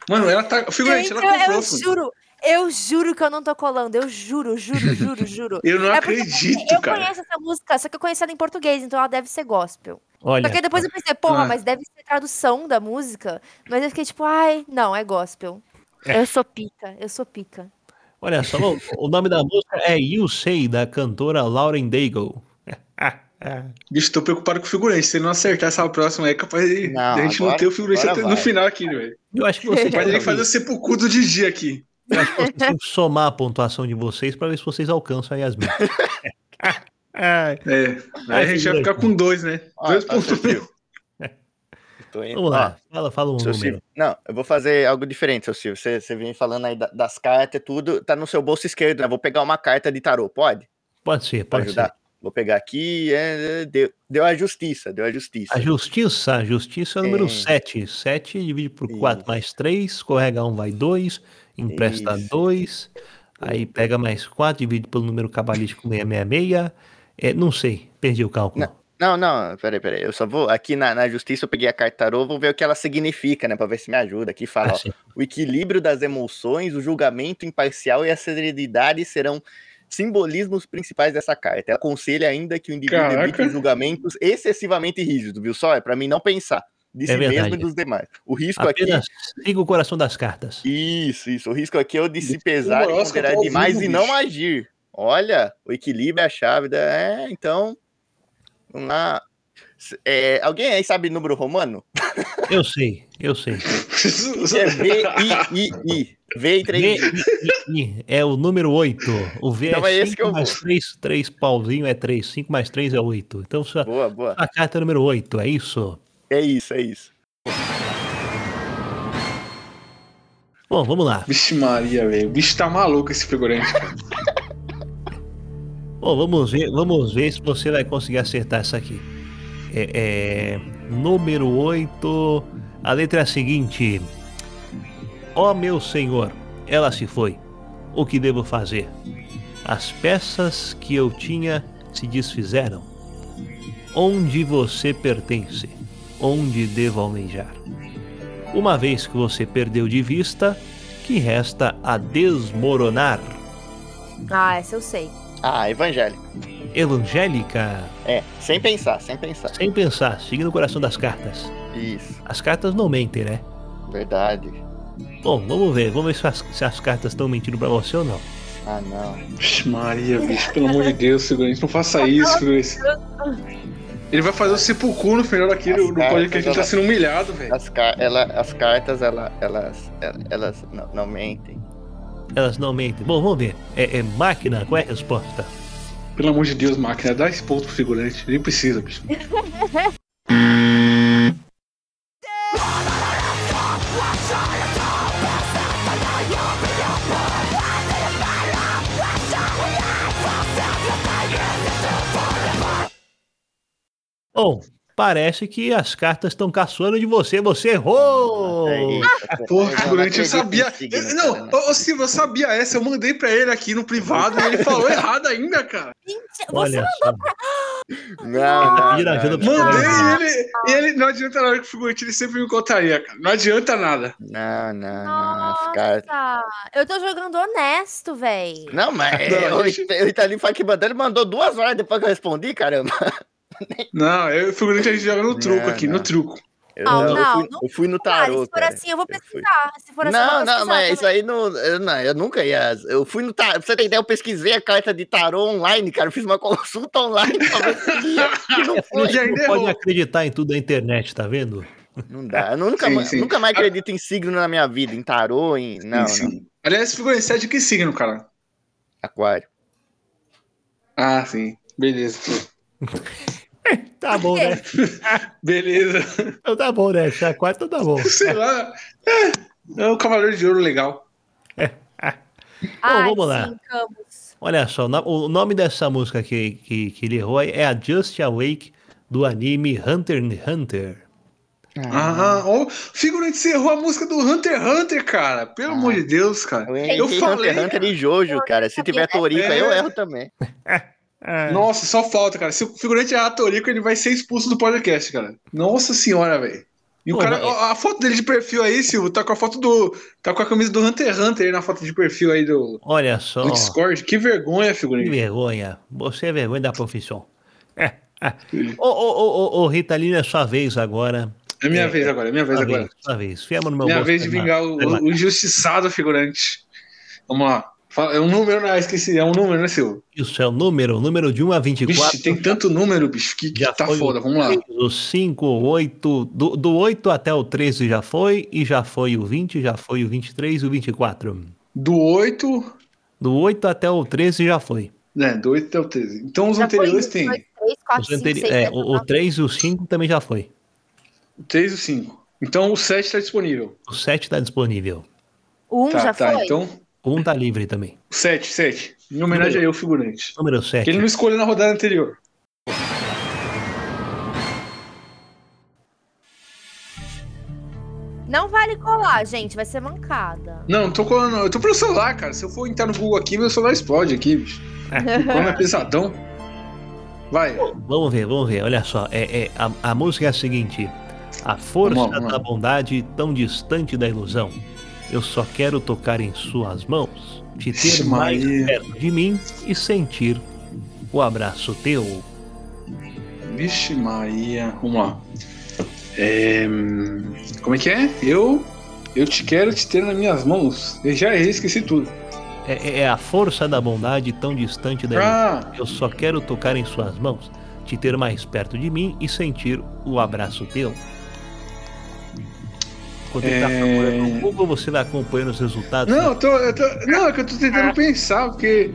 Mano, ela tá... Figurante, gente, ela comprou. Eu juro que eu não tô colando. Eu juro. Eu não acredito, cara. Eu conheço essa música, só que eu conheço ela em português, então ela deve ser gospel. Olha, só que depois eu pensei, porra, mas deve ser tradução da música. Mas eu fiquei tipo, ai, não, é gospel. Eu sou pica. Olha só, o nome da música é You Say, da cantora Lauren Daigle. Bicho, tô preocupado com o figurante. Se ele não acertar essa próxima, é capaz de a gente não ter o figurante até no final aqui, velho. Eu acho que você vai fazer o sepulcro do Didi aqui. Eu acho que tem que somar a pontuação de vocês pra ver se vocês alcançam aí as minhas. Aí a gente vai ficar com 2, né? 2.0. Vamos lá, fala um número. Silvio, não, eu vou fazer algo diferente, seu Silvio. Você vem falando aí das cartas e tudo, tá no seu bolso esquerdo, né? Vou pegar uma carta de tarô, pode? Pode ser. Vou pegar aqui, deu a justiça, A justiça é o número 7. 7 divide por 4 mais 3, correga 1 vai 2, empresta 2, aí pega mais 4, divide pelo número cabalístico 666, não sei, perdi o cálculo. Não, peraí, eu só vou, aqui na justiça eu peguei a carta tarô, vou ver o que ela significa, né, pra ver se me ajuda. Aqui fala, o equilíbrio das emoções, o julgamento imparcial e a serenidade serão... simbolismos principais dessa carta. Ela aconselha ainda que o indivíduo evite julgamentos excessivamente rígidos, viu só? É pra mim não pensar de si mesmo e dos demais. O risco apenas aqui... siga o coração das cartas. Isso. O risco aqui é o de se pesar e considerar demais e não agir. Olha, o equilíbrio é a chave da... então... Vamos lá. Alguém aí sabe número romano? Eu sei. É V-I-I-I. V-I-I. É o número 8. O V então é 5 mais 3, 3 pauzinho é 3. 5 mais 3 é 8. Então boa. A carta é número 8, é isso? É isso. Bom, vamos lá. Vixe Maria, velho. O bicho tá maluco esse figurante. Bom, vamos ver se você vai conseguir acertar essa aqui. Número 8, a letra é a seguinte: ó meu senhor, ela se foi, o que devo fazer? As peças que eu tinha se desfizeram. Onde você pertence? Onde devo almejar? Uma vez que você perdeu de vista, que resta a desmoronar? Essa eu sei. Evangélica. Sem pensar, seguindo o coração das cartas. Isso. As cartas não mentem, né? Verdade. Bom, vamos ver se as cartas estão mentindo pra você ou não. Não. Vixe Maria, bicho, pelo amor de Deus, figurante, não faça isso, figurante. Ele vai fazer o sepulcro no final daquele, no podcast que a gente tá sendo humilhado, velho. As cartas, elas não mentem. Elas não mentem. Bom, vamos ver. Máquina, qual é a resposta? Pelo amor de Deus, máquina, dá esse ponto pro figurante. Nem precisa, bicho. Bom, parece que as cartas estão caçoando de você. Você errou! Porra, Durante, eu sabia. Não, ô Silvio, eu sabia essa. Eu mandei pra ele aqui no privado e ele falou errado ainda, cara. Você mandou pra... Não. Mandei ele não adianta nada que o figurante ele sempre me contaria, cara. Não adianta nada. Não. Cara... Eu tô jogando honesto, véi. Não, mas o Italinho Faquibandano mandou 2 horas depois que eu respondi, caramba. Não, o figurante a gente joga no truco no truco. Eu fui no tarô. Se for assim, eu vou pesquisar. Não, mas isso aí eu nunca ia. Eu fui no tarô. Pra você ter ideia, eu pesquisei a carta de tarô online, cara. Eu fiz uma consulta online pra ver se não foi. Não pode acreditar em tudo na internet, tá vendo? Não dá. Eu nunca mais acredito em signo na minha vida, em tarô, em. Não. Aliás, figurante, você é de que signo, cara? Aquário. Ah, sim. Beleza. Tá bom, né? Beleza. Então tá bom, né? Chacoalha, então tá bom. Sei lá. É um cavaleiro de ouro legal. Bom, vamos lá. Sim, olha só, o nome dessa música que ele errou é a Just Awake do anime Hunter x Hunter. Figurante, você errou a música do Hunter x Hunter, cara. Pelo amor de Deus, cara. Eu falei. Hunter x Hunter e Jojo, cara. Se tiver Torico, aí eu erro também. Nossa, só falta, cara. Se o figurante é atorico, ele vai ser expulso do podcast, cara. Nossa senhora, velho. E o cara, a foto dele de perfil aí, Silvio, tá com a foto do... Tá com a camisa do Hunter x Hunter aí na foto de perfil aí do... Olha só. Do Discord. Que vergonha, figurante. Que vergonha. Você é vergonha da profissão. Ritalina, é sua vez agora. É minha vez agora. Minha vez de vingar o injustiçado figurante. Vamos lá. É um número, não, esqueci. É um número, né, Silvio? Isso, é um número. O número de 1 a 24. Vixe, tem tanto número, bicho, que tá foda. Vamos lá. O 5, o 8... Do 8 até o 13 já foi. E já foi o 20, já foi o 23 e o 24. Do 8... Do 8 até o 13 já foi. É, do 8 até o 13. Então os já anteriores tem... 2, 3, 4, 5, 6, 7, 8, 9. O 3 e o 5 também já foi. O 3 e o 5. Então o 7 tá disponível. O 7 tá disponível. O 1 já foi. Tá, então... Um tá livre também. 7. Em homenagem a eu, figurante. Número 7. Que ele não escolheu na rodada anterior. Não vale colar, gente. Vai ser mancada. Não tô colando. Eu tô pelo celular, cara. Se eu for entrar no Google aqui, meu celular explode aqui, bicho. Como é pesadão. Vai. Vamos ver. Olha só. A música é a seguinte. A força da bondade tão distante da ilusão. Eu só quero tocar em suas mãos, te ter mais perto de mim e sentir o abraço teu. Vixe Maria, vamos lá. Como é que é? Eu te quero te ter nas minhas mãos. Eu já esqueci tudo. É a força da bondade tão distante da ilusão. Eu só quero tocar em suas mãos, te ter mais perto de mim e sentir o abraço teu. Quando ele tá procurando no Google, você vai acompanhando os resultados? Não, né? É que eu tô tentando pensar, porque...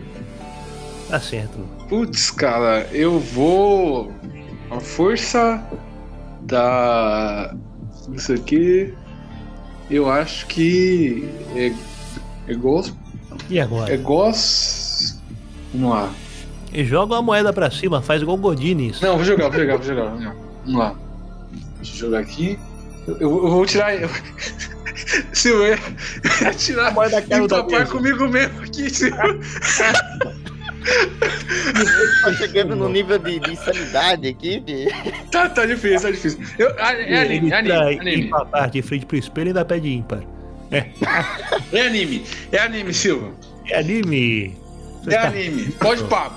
Tá certo. Putz, cara, eu vou... A força da... Isso aqui... Eu acho que... É gosto... E agora? É gosto... Vamos lá. E joga uma moeda pra cima, faz igual o Godini. Não, vou jogar. Vamos lá. Deixa eu jogar aqui. Eu vou tirar. Silvio, eu ia tirar. Empapar comigo mesmo aqui, Silvio. Tá chegando no nível de insanidade aqui. Tá difícil. É anime. Empapar de frente pro espelho e ainda pede ímpar. É anime, Silvio. É anime. Pode papo.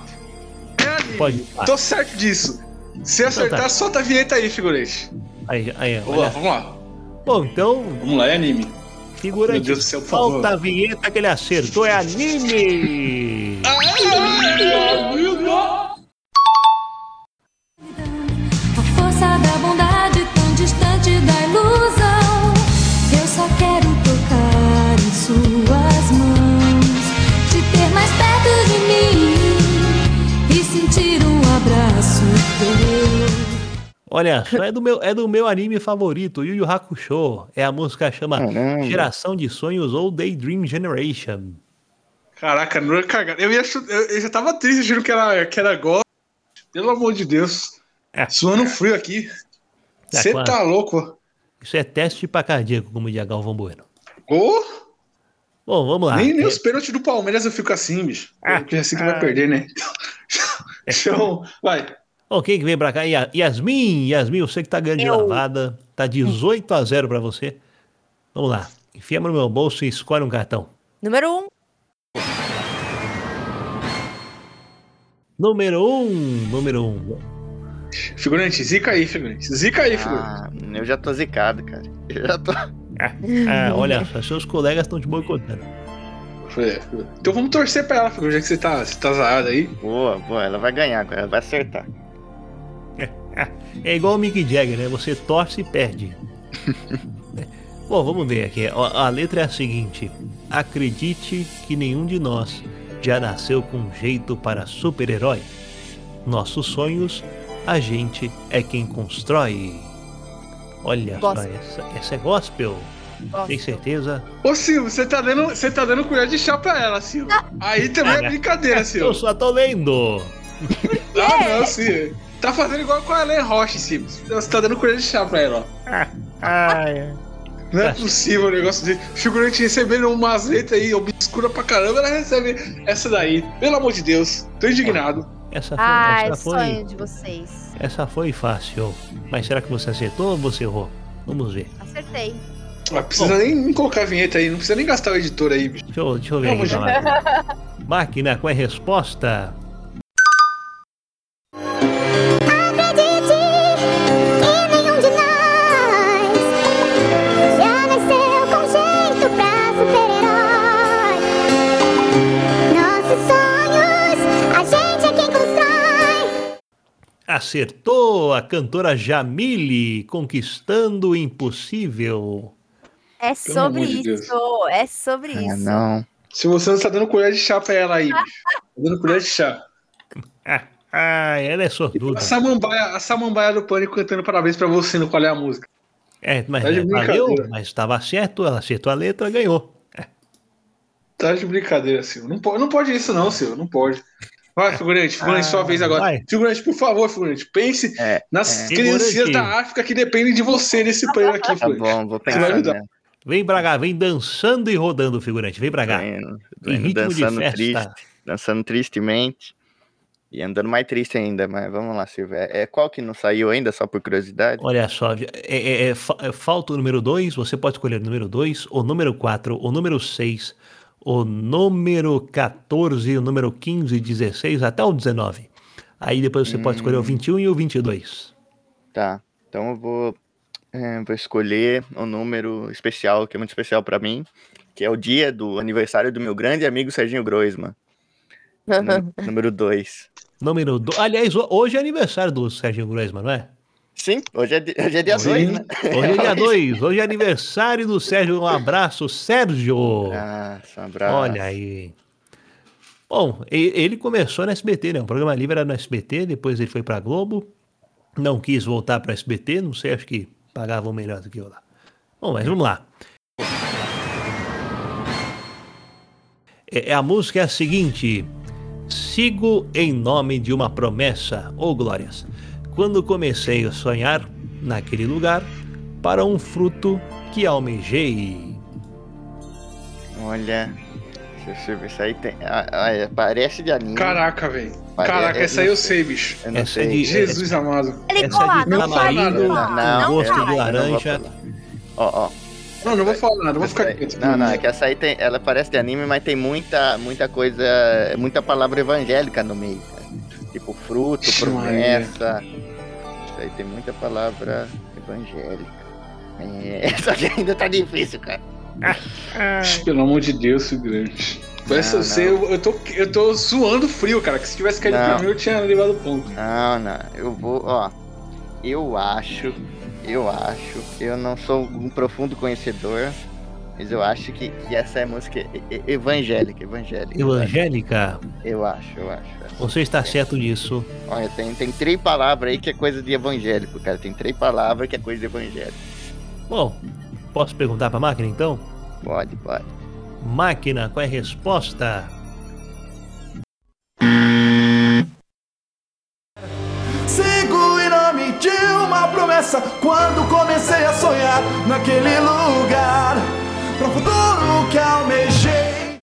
É anime. Tô certo disso. Se acertar, solta a vinheta aí, figurante. Aí, vamos lá. Bom, então... Vamos lá, é anime. Figurante, meu Deus do céu, por favor. Falta a vinheta que ele acertou, é anime! A força da bondade tão distante da ilusão. Eu só quero tocar em suas mãos, te ter mais perto de mim e sentir um abraço teu. Olha só, é do meu anime favorito, Yu Yu Hakusho. É a música que chama Geração de Sonhos ou Daydream Generation. Caraca, não é cagada. Eu já tava triste, achando que era gosto. Pelo amor de Deus. Suando frio aqui. Você tá louco? Isso é teste pra cardíaco, como diria Galvão Bueno. Ô! Bom, vamos lá. Nem os pênaltis do Palmeiras eu fico assim, bicho. Porque assim que vai perder, né? Então, vai. Ó, quem que vem pra cá? Yasmin, você que tá ganhando de lavada. Tá 18-0 pra você. Vamos lá. Enfia no meu bolso e escolhe um cartão. Número 1. Número 1. Figurante, zica aí, figurante. Eu já tô zicado, cara. Olha, seus colegas estão te boicotando. Então vamos torcer pra ela, figurante, já que você tá zarado aí. Boa, ela vai ganhar agora, ela vai acertar. É igual o Mick Jagger, né? Você torce e perde. Bom, vamos ver aqui. A letra é a seguinte. Acredite que nenhum de nós já nasceu com jeito para super-herói. Nossos sonhos, a gente é quem constrói. Olha só, essa é gospel. Tem certeza? Ô Silvio, você tá dando colher de chá pra ela, Silvio. Aí também é brincadeira, Silvio. Eu só tô lendo. Não, Silvio. Tá fazendo igual com a Ellen Roche, Silvio. Você tá dando colher de chá pra ela, ó. Não é possível o negócio de figurante recebendo umas letras aí obscura pra caramba, ela recebe essa daí. Pelo amor de Deus, tô indignado. Essa foi sonho de vocês. Essa foi fácil. Mas será que você acertou ou você errou? Vamos ver. Acertei. Não precisa nem colocar a vinheta aí, não precisa nem gastar o editor aí, bicho. Deixa eu ver aqui. Máquina com a resposta. Acertou a cantora Jamile, conquistando o impossível. É sobre isso, é sobre isso. Não. Se você não está dando colher de chá pra ela aí, bicho. Tá dando colher de chá. Ela é sortuda. A samambaia do Pânico cantando parabéns pra você, no qual é a música. Mas tá valeu, mas estava certo, ela acertou a letra, ganhou. Tá de brincadeira, Silvio. Não pode isso não, Silvio, não pode. Vai, figurante, sua vez agora. Vai. Figurante, por favor, figurante, pense nas criancinhas da África que dependem de você nesse prêmio aqui, figurante. Tá bom, vou pensar, né? Vem pra cá, vem dançando e rodando, figurante, vem pra cá. Vem dançando triste, dançando tristemente e andando mais triste ainda, mas vamos lá, Silvio. Qual que não saiu ainda, só por curiosidade? Olha só, falta o número 2, você pode escolher o número 2, ou número 4, ou número 6... O número 14, o número 15, 16, até o 19. Aí depois você pode escolher o 21 e o 22. Tá, então eu vou escolher um número especial, que é muito especial pra mim, que é o dia do aniversário do meu grande amigo Serginho Groisman. Número 2. Número 2. Aliás, hoje é aniversário do Serginho Groisman, não é? Sim, hoje é dia 2, né? Hoje é dia 2, hoje é aniversário do Sérgio. Um abraço, Sérgio! Um abraço. Olha aí. Bom, ele começou na SBT, né? O programa livre era no SBT, depois ele foi pra Globo, não quis voltar pra SBT, não sei, acho que pagavam melhor do que eu lá. Bom, mas vamos lá. A música é a seguinte: sigo em nome de uma promessa, ou glórias. Quando comecei a sonhar naquele lugar para um fruto que almejei. Olha, deixa eu ver, isso aí tem. Parece de anime. Caraca, velho. Caraca, essa aí eu sei, bicho. Eu não sei. Jesus amado. Essa é de tamarindo, gosto de laranja. Ó. Não vou falar nada, vou ficar quieto. Não, é que essa aí tem. Ela parece de anime, mas tem muita coisa. Muita palavra evangélica no meio, cara. Tipo fruto, promessa. Isso aí tem muita palavra evangélica. Essa aqui ainda tá difícil, cara. Pelo amor de Deus, figurante. Eu tô suando frio, cara. Que se tivesse caído primeiro, eu tinha levado ponto. Não. Eu vou, ó. Eu acho. Eu não sou um profundo conhecedor, mas eu acho que essa é música evangélica. Eu acho. Você está certo disso. Olha, tem 3 palavras aí que é coisa de evangélico, cara. Tem 3 palavras que é coisa de evangélico. Bom, posso perguntar pra máquina então? Pode. Máquina, qual é a resposta? Sigo e não começa quando comecei a sonhar naquele lugar, pro futuro que almejei.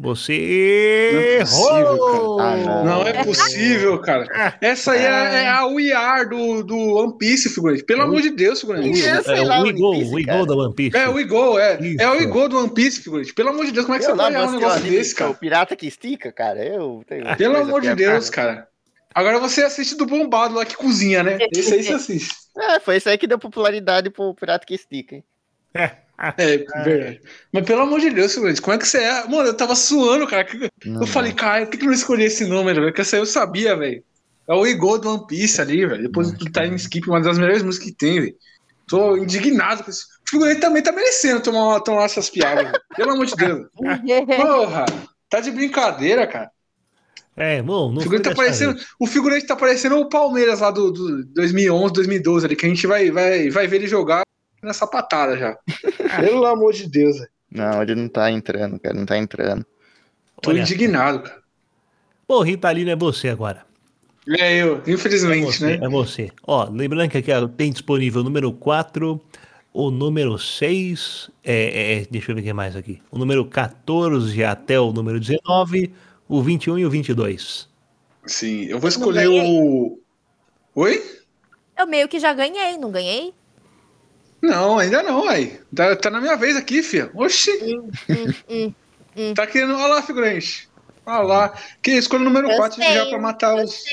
Você errou! Não é possível, cara. Essa aí é a We Are do One Piece, figurante. Pelo amor de Deus, figurante. É o We Go da One Piece. É o We Go do One Piece, figurante. Pelo amor de Deus, como é que você vai olhar um negócio desse, cara? O pirata que estica, cara. Pelo amor de Deus, cara. Agora você assiste do bombado lá que cozinha, né? Esse aí você assiste. Foi esse aí que deu popularidade pro pirata que estica, hein? Verdade. Mas pelo amor de Deus, como é que você é? Mano, eu tava suando, cara. Eu falei, cara, por que eu não escolhi esse nome, velho? Porque essa aí eu sabia, velho. É o Igor do One Piece ali, velho. Depois do Time Skip, uma das melhores músicas que tem, velho. Tô indignado com isso. O figurante também tá merecendo tomar essas piadas, velho. Pelo amor de Deus. Porra, tá de brincadeira, cara. O figurante tá parecendo o Palmeiras lá do 2011, 2012 ali, que a gente vai ver ele jogar na sapatada já. Pelo amor de Deus. Não, ele não tá entrando, cara. Não tá entrando. Tô indignado, cara. Pô, Ritalina, é você agora. É eu, infelizmente, né? É você. Ó, lembrando que aqui tem disponível o número 4, o número 6, deixa eu ver o que é mais aqui. O número 14 até o número 19, o 21 e o 22. Sim, eu vou escolher o... Oi? Eu meio que já ganhei, não ganhei? Não, ainda não, aí. Tá na minha vez aqui, filha. Oxi. Tá querendo... Olha lá, figurante. Olha lá. Que escolha o número 4 já pra matar os...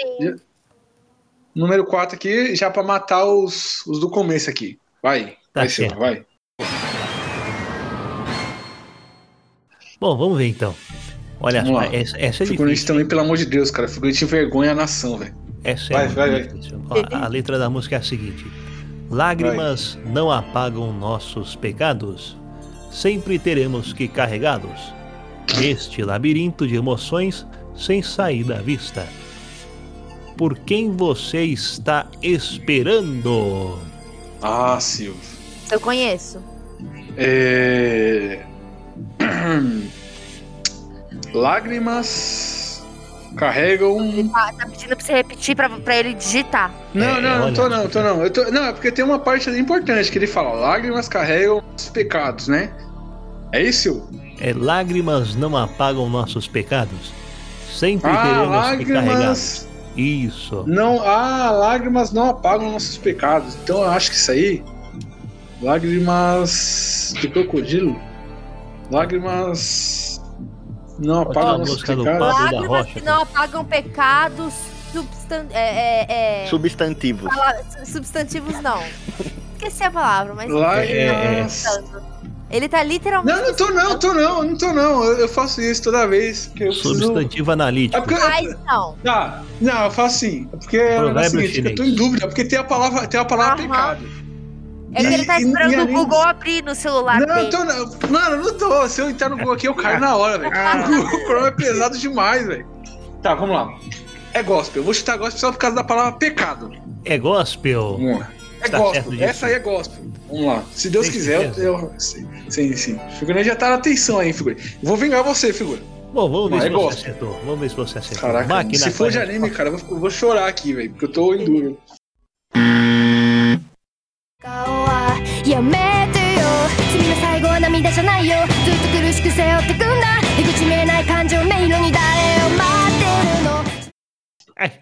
Número 4 aqui já pra matar os do começo aqui. Vai. Tá vai, Silva, vai. Bom, vamos ver então. Olha, essa é difícil. Figurante também, pelo amor de Deus, cara. Figurante envergonha a nação, velho. Essa é difícil. Ó, a letra da música é a seguinte... Lágrimas não apagam nossos pecados, sempre teremos que carregá-los neste labirinto de emoções sem saída à vista. Por quem você está esperando? Ah, Silvio. Eu conheço. Lágrimas... Carrega um... Tá pedindo pra você repetir pra ele digitar. Não tô não. Não, é porque tem uma parte ali importante que ele fala, lágrimas carregam os pecados, né? É isso? Lágrimas não apagam nossos pecados. Sempre teremos que carregá-los. Isso. Lágrimas não apagam nossos pecados. Então eu acho que isso aí... Lágrimas... de crocodilo? Lágrimas... Não apagam os pecados. Lágrimas que não apagam pecados substantivos. Substantivos não. Esqueci a palavra, mas ele tá literalmente... Não tô não. Eu faço isso toda vez que eu preciso... Substantivo analítico. Não, eu faço assim. Porque eu tô em dúvida. Porque tem a palavra pecado. Que ele tá esperando o Google abrir no celular dele. Mano, eu não tô. Se eu entrar no Google aqui, eu caio na hora, velho. O Chrome é pesado demais, velho. Tá, vamos lá. É gospel. Eu vou chutar gospel só por causa da palavra pecado. É gospel? É gospel. Essa aí é gospel. Vamos lá. Se Deus quiser, eu... Sim. Figurante já tá na atenção aí, figurante. Vou vingar você, figura. Bom, vamos ver se você acertou. Caraca, máquina, se for de anime, cara, eu vou chorar aqui, velho. Porque eu tô em dúvida.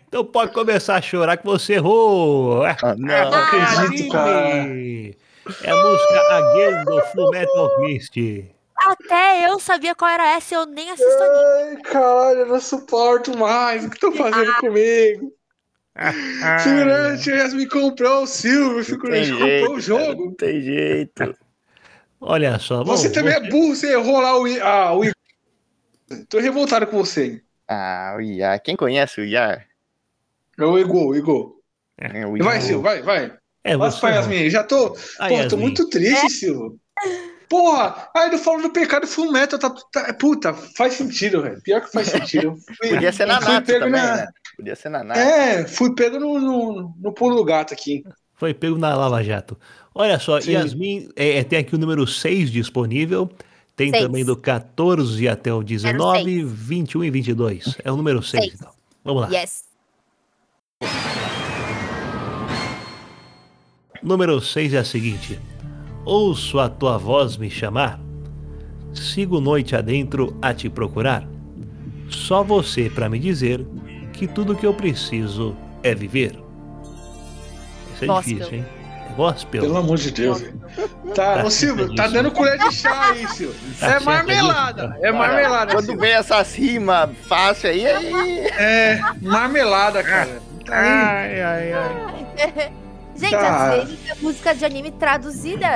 Então pode começar a chorar que você errou. Não acredito, cara. É a música Again do Full Metal Mist. Até eu sabia qual era essa e eu nem assisto a mim. Caralho, eu não suporto mais. O que estão fazendo comigo? Figurante, me comprou o Silvio, figurante, comprou o jogo. Não tem jeito. Olha só. Você também é burro, você errou lá o Iar. Tô revoltado com você. O Iar. Quem conhece o Iar? É o Igor. Vai, Silvio, vai. Passa pra Yasmin aí. Já tô. Tô muito triste, Silvio. Porra, aí não falo do pecado Full Metal, puta, faz sentido, velho. Pior que faz sentido. Podia ser na Nath também, né? Podia ser na Nath. Fui pego no pulo do gato aqui. Foi pego na Lava Jato. Olha só, sim. Yasmin, tem aqui o número 6 disponível. Tem também do 14 até o 19, 21 e 22. É o número 6, então. Vamos lá. Número 6 é a seguinte: ouço a tua voz me chamar, sigo noite adentro a te procurar, só você pra me dizer que tudo que eu preciso é viver. Isso é gospel. Difícil, hein? É gospel. Pelo amor de Deus. Tá, ô Silvio, tá dando colher de chá aí, Silvio. Tá, é marmelada. Disso. É marmelada. Quando vem essas rimas fáceis aí, é marmelada, cara. Ai, ai, ai. Gente, tá. Às vezes é música de anime traduzida,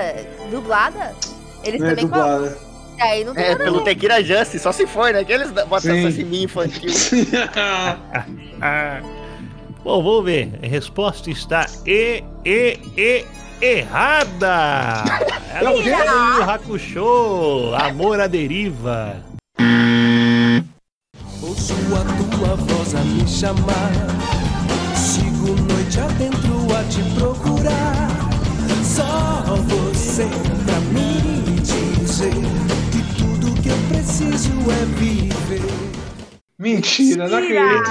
dublada. Eles também colocam. Aí não tem nada pelo Tequila Justice, só se foi, né? Que eles botam essa riminha infantil. Bom, vamos ver. A resposta está errada! Ela é o Hakusho, Amor à Deriva. Ouço a tua voz a me chamar, sigo noite adentro a te procurar, só você pra me dizer que eu preciso é viver. Mentira, não acredito.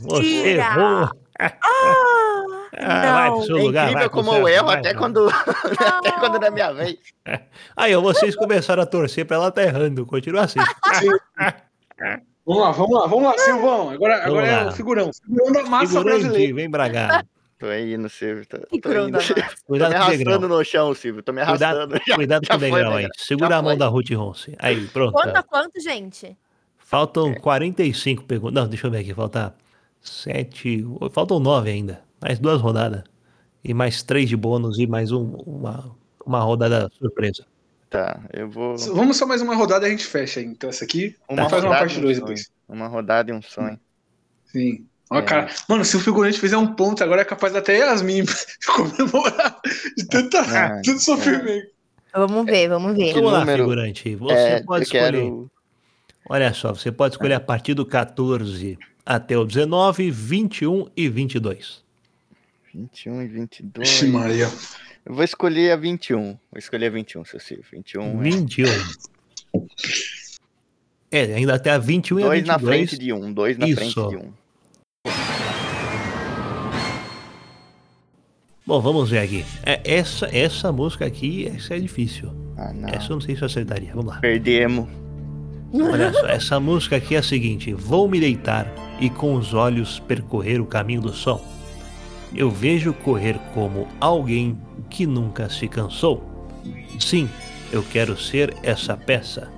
Você errou. Vai pro seu lugar. É incrível como eu erro até quando é minha vez. Aí, vocês começaram a torcer pra ela tá errando. Continua assim. Vamos lá, Silvão. Agora é o figurão. Figurão da massa brasileira. Vem bragado. Tô aí no Silvio. Tô me arrastando no chão, Silvio. Tô me arrastando. Cuidado com o degrau aí. Segura a mão da Ruth Ronce. Aí, pronto. Quanto, gente? Faltam 45 perguntas. Não, deixa eu ver aqui. Falta 7. Faltam 9 ainda. Mais 2 rodadas. E mais 3 de bônus e mais uma rodada surpresa. Tá, eu vou. Vamos só mais uma rodada e a gente fecha aí. Então, essa aqui. Faz uma parte 2 depois. Uma rodada e um sonho. Sim. Ó, cara. Mano, se o figurante fizer um ponto, agora é capaz até Yasmin comemorar de tanto sofrimento. Vamos ver. Vamos lá, figurante. Você pode escolher. Olha só, você pode escolher a partir do 14 até o 19, 21 e 22. 21 e 22. Ixi, Maria. Eu vou escolher a 21. Seu Silvio. 21. Ainda até a 21 e a 22. 2 na frente de 1. Bom, vamos ver aqui. Essa música aqui, essa é difícil. Não. Essa eu não sei se eu acertaria. Vamos lá. Perdemos. Olha só, essa música aqui é a seguinte: vou me deitar e com os olhos percorrer o caminho do sol. Eu vejo correr como alguém que nunca se cansou. Sim, eu quero ser essa peça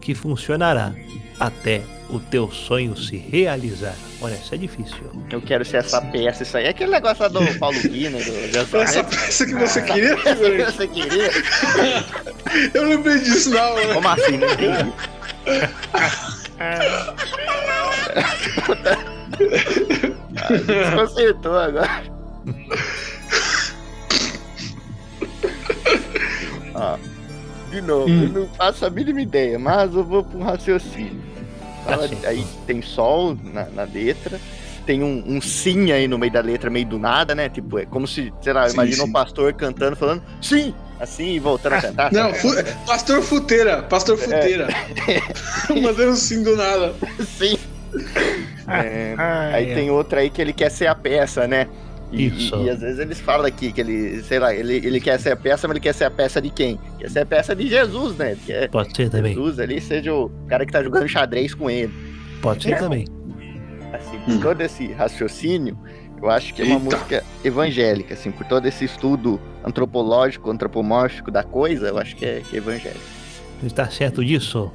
que funcionará até o teu sonho se realizar. Olha, isso é difícil. Eu quero ser essa peça, isso aí. É aquele negócio lá do Paulo Guino. Essa peça que você queria? Que você queria? Eu lembrei disso, não. Né? Como assim? Não entendi. Desconcertou agora. De novo, eu não faço a mínima ideia, mas eu vou pra um raciocínio. Fala, aí tem sol na letra, tem um sim aí no meio da letra, meio do nada, né? Tipo, é como se, sei lá, imagina um pastor cantando, falando sim, assim, e voltando a cantar. Não, pastor futeira. Mandando sim do nada. Sim. Tem outra aí que ele quer ser a peça, né? E às vezes eles falam aqui que ele, sei lá, ele quer ser a peça, mas ele quer ser a peça de quem? Quer ser a peça de Jesus, né? Pode ser também. Jesus ali seja o cara que tá jogando xadrez com ele. Pode ser também. Assim, por todo esse raciocínio, eu acho que é uma música evangélica, assim, por todo esse estudo antropológico, antropomórfico da coisa, eu acho que é evangélica. Você tá certo disso?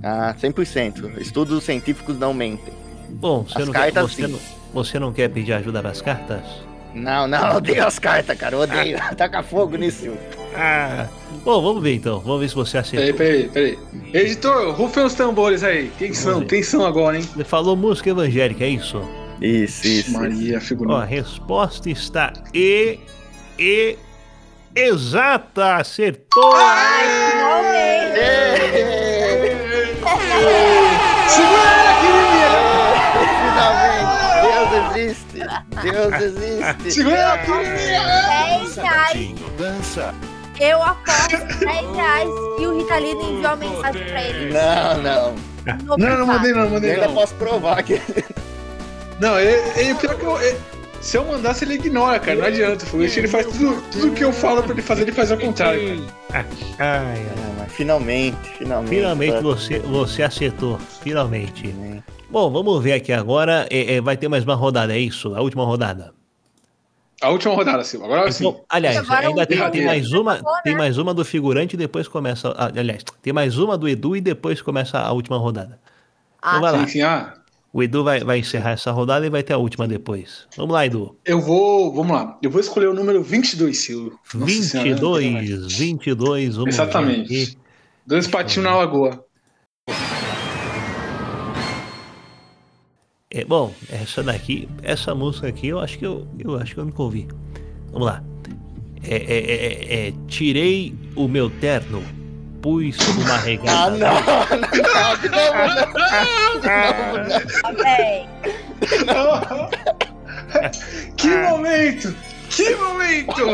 100%. Estudos científicos não mentem. Bom, você não quer pedir ajuda nas cartas? Não, odeio as cartas, cara, odeio. Taca fogo nisso. Bom, vamos ver então. Vamos ver se você acertou. Peraí. Editor, rufem os tambores aí. Quem são agora, hein? Você falou música evangélica, é isso? Isso. Maria, figurante. Ó, a resposta está exata. Acertou! Deus existe! Segura a turminha! Dança! Eu aposto R$10 que o Ritalino enviou mensagem pra ele. Não mandei. Eu ainda posso provar que... Não, ele, pior que eu, ele, Se eu mandasse, ele ignora, cara. Não adianta. Ele faz tudo que eu falo pra ele fazer, ele faz ao contrário, cara. Ai, ai. Finalmente você acertou. Finalmente. Bom, vamos ver aqui agora. Vai ter mais uma rodada, é isso? A última rodada. A última rodada, Silvão. Agora sim. Então, aliás, agora ainda tem mais uma do figurante e depois começa... Aliás, tem mais uma do Edu e depois começa a última rodada. Então vai lá. O Edu vai encerrar essa rodada e vai ter a última depois. Vamos lá, Edu. Vamos lá. Eu vou escolher o número 22, Silvio. Nossa, 22. Vamos exatamente. Aqui. 2 patinhos na lagoa. Bom, essa música aqui, eu acho que eu nunca ouvi. Vamos lá. Tirei o meu terno, pus uma regata. Ah, não. Que momento!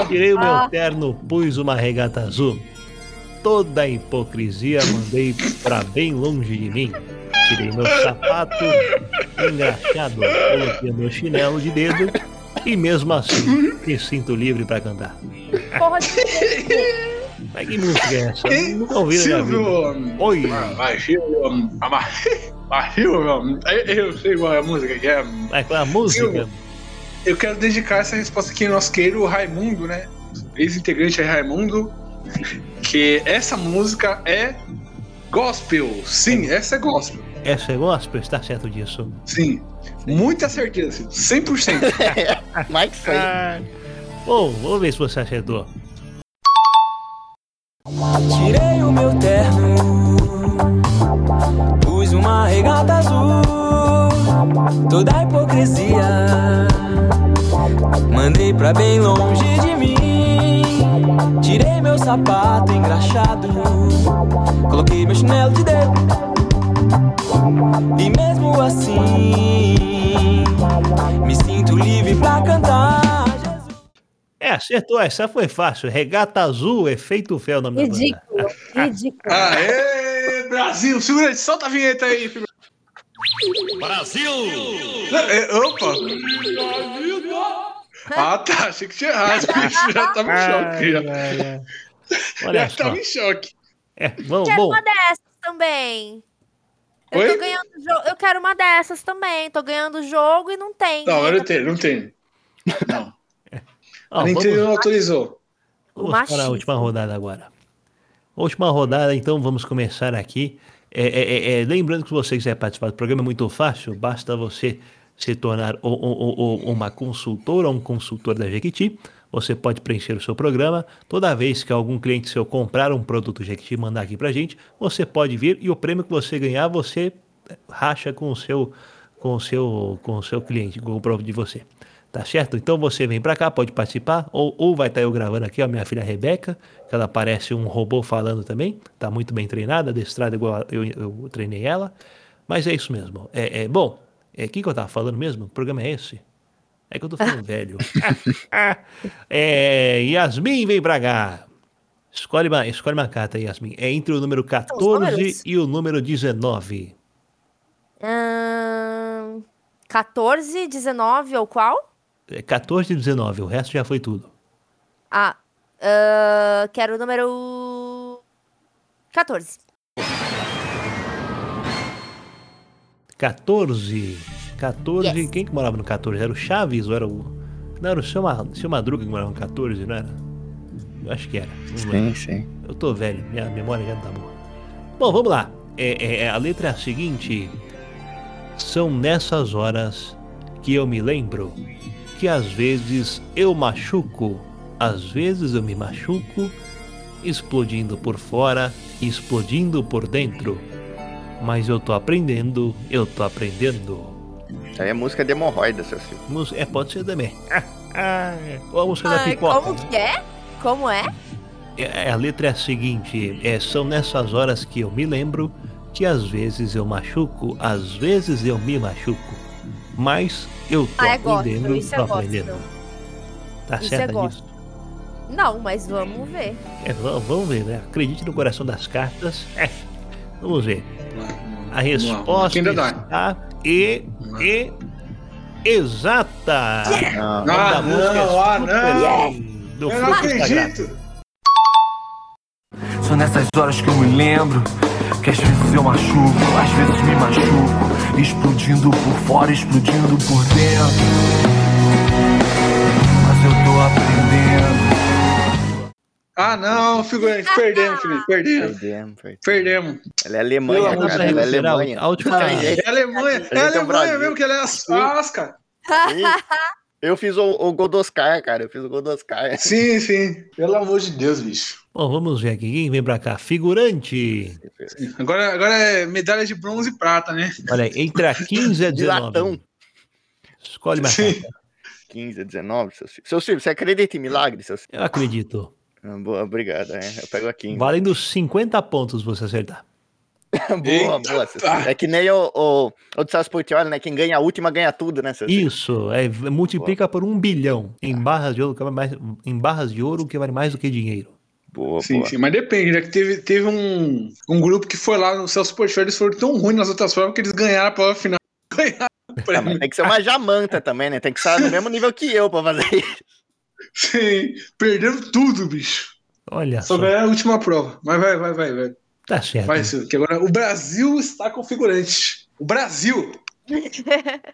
Tirei o meu terno, pus uma regata azul. Toda a hipocrisia mandei pra bem longe de mim. Tirei meu sapato engraxado, coloquei meu chinelo de dedo e mesmo assim me sinto livre pra cantar. Porra, que música é essa? Nunca ouvi na minha vida. Oi! Eu sei qual é a música que é. Qual é a música? Eu quero dedicar essa resposta aqui ao nosso querido Raimundo, né? Ex-integrante aí, Raimundo. Que essa música é gospel. Sim, essa é gospel. Essa é gospel? Está certo disso? Sim. Muita certeza. 100%. Mais que isso aí. Bom, vamos ver se você acertou. Tirei o meu terno, pus uma regata azul. Toda a hipocrisia mandei pra bem longe de mim. Tirei meu sapato engraxado, coloquei meu chinelo de dedo e mesmo assim me sinto livre pra cantar. Acertou, essa foi fácil. Regata Azul, efeito fé o nome da banda. Ridículo. Aê, Brasil! Segura, solta a vinheta aí, filho. Brasil! Opa! Ah, tá, achei que tinha errado. Já tava em choque. Já tava em choque. Quero uma dessas também. Eu quero uma dessas também. Tô ganhando o jogo e não tem. Não, eu não tenho. Não. A Nintendo não autorizou. Vamos para a última rodada agora. Última rodada, então vamos começar aqui. Lembrando que se você quiser participar do programa é muito fácil, basta você se tornar uma consultora ou um consultor da Jequiti. Você pode preencher o seu programa. Toda vez que algum cliente seu comprar um produto Jequiti e mandar aqui para a gente, você pode vir e o prêmio que você ganhar, você racha com o seu cliente, com o próprio de você. Tá certo? Então você vem pra cá, pode participar, ou vai estar eu gravando aqui, ó, minha filha Rebeca, que ela parece um robô falando também, tá muito bem treinada, adestrada igual eu treinei ela, mas é isso mesmo. Bom, o que eu tava falando mesmo? O programa é esse? É que eu tô falando velho. Yasmin, vem pra cá. Escolhe uma carta aí, Yasmin. É entre o número 14 e o número 19. 14, 19 ou qual? 14 e 19, o resto já foi tudo. Quero o número 14. 14, yes. Quem que morava no 14? Era o Chaves ou era o... Não, era o Seu Madruga que morava no 14, não era? Eu acho que era. Sim. Eu tô velho, minha memória já não tá boa. Bom, vamos lá. A letra é a seguinte... São nessas horas que eu me lembro... que às vezes eu machuco, às vezes eu me machuco, explodindo por fora, explodindo por dentro. Mas eu tô aprendendo. Isso aí é música de hemorroida, seu filho. Pode ser também. Ou a música da pipoca. Como que é? Como é? A letra é a seguinte, são nessas horas que eu me lembro que às vezes eu machuco, às vezes eu me machuco. Mas eu tô aprendendo, Tá certo disso? Não, mas vamos ver. Vamos ver, né? Acredite no coração das cartas. Vamos ver. A resposta está... exata. Yeah. Eu não acredito. São nessas horas que eu me lembro que às vezes eu machuco, às vezes me machuco, explodindo por fora, explodindo por dentro. Mas eu tô aprendendo. Ah, não, figurante, perdemos. Ela é alemanha, cara, ela é Alemanha. É Alemanha mesmo, que ela é as cara. Eu fiz o Godoscar, cara, Sim. Pelo amor de Deus, bicho. Bom, vamos ver aqui, quem vem pra cá? Figurante. Agora é medalha de bronze e prata, né? Olha aí, entre a 15 e a 19. Latão. Escolhe mais. 15 a 19, seu filho. Seu filho, você acredita em milagres? Seu filho? Eu acredito. Boa, obrigado. Eu pego aqui. Valendo 50 pontos você acertar. boa. É que nem o de Sasportioli, né? Quem ganha a última ganha tudo, né? Isso, multiplica boa. Por 1 bilhão em barras de ouro, que vale mais do que dinheiro. Boa, sim, boa. Sim, mas depende, né? Que teve um grupo que foi lá no Celso Portioli, eles foram tão ruins nas outras provas que eles ganharam a prova final. Tem que ser uma jamanta também, né? Tem que estar no mesmo nível que eu pra fazer isso. Sim, perderam tudo, bicho. Olha só. Só ganhar a última prova. Mas vai. Tá certo. Vai, que agora o Brasil está com o figurante. O Brasil!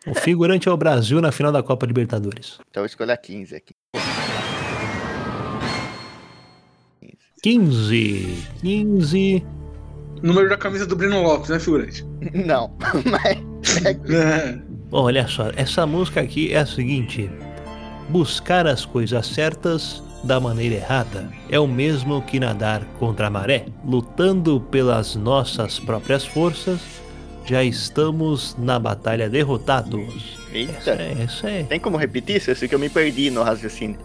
O figurante é o Brasil na final da Copa Libertadores. Então eu escolho a 15 aqui. 15. Número da camisa do Breno Lopes, né, figurante? Não, mas... Bom, olha só, essa música aqui é a seguinte... Buscar as coisas certas da maneira errada é o mesmo que nadar contra a maré. Lutando pelas nossas próprias forças, já estamos na batalha derrotados. Eita! Tem como repetir isso? Isso que eu me perdi no raciocínio.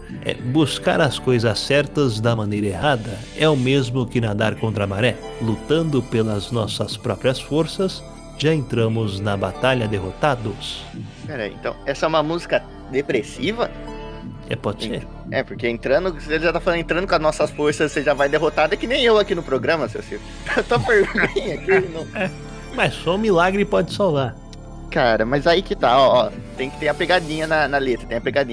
Buscar as coisas certas da maneira errada é o mesmo que nadar contra a maré. Lutando pelas nossas próprias forças, já entramos na batalha derrotados. Peraí, então, essa é uma música depressiva? Pode ser. Porque entrando, você já tá falando, entrando com as nossas forças, você já vai derrotado, é que nem eu aqui no programa, seu Silvio. Eu tô perguinha aqui. Não... Mas só um milagre pode salvar. Cara, mas aí que tá, ó, tem que ter a pegadinha na letra,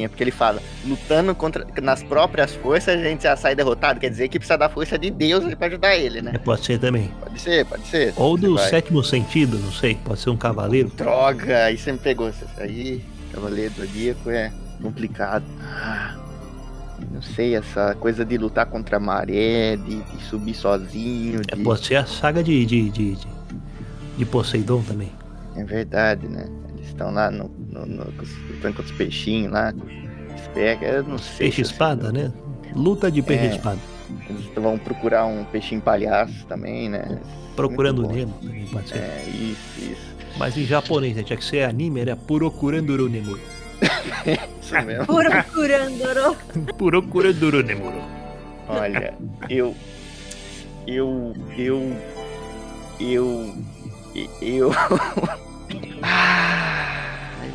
porque ele fala, lutando nas próprias forças, a gente já sai derrotado, quer dizer que precisa da força de Deus pra ajudar ele, né? Pode ser também. Pode ser. Ou do sétimo sentido, não sei, pode ser um cavaleiro. Droga, aí você me pegou, aí... Cavaleiro do Zodíaco é complicado. Não sei, essa coisa de lutar contra a maré, de subir sozinho. Pode ser a saga de Poseidon também. É verdade, né? Eles estão lá lutando com os peixinhos lá, com os peixes, eu não sei. Peixe-espada, né? Luta de peixe-espada. Eles vão procurar um peixinho palhaço também, né? Procurando o Nemo também, pode ser. É, isso. Mas em japonês, né? Tinha que ser anime, era Procurando Nemuro. Isso mesmo. Procurando Nemuro. Olha, eu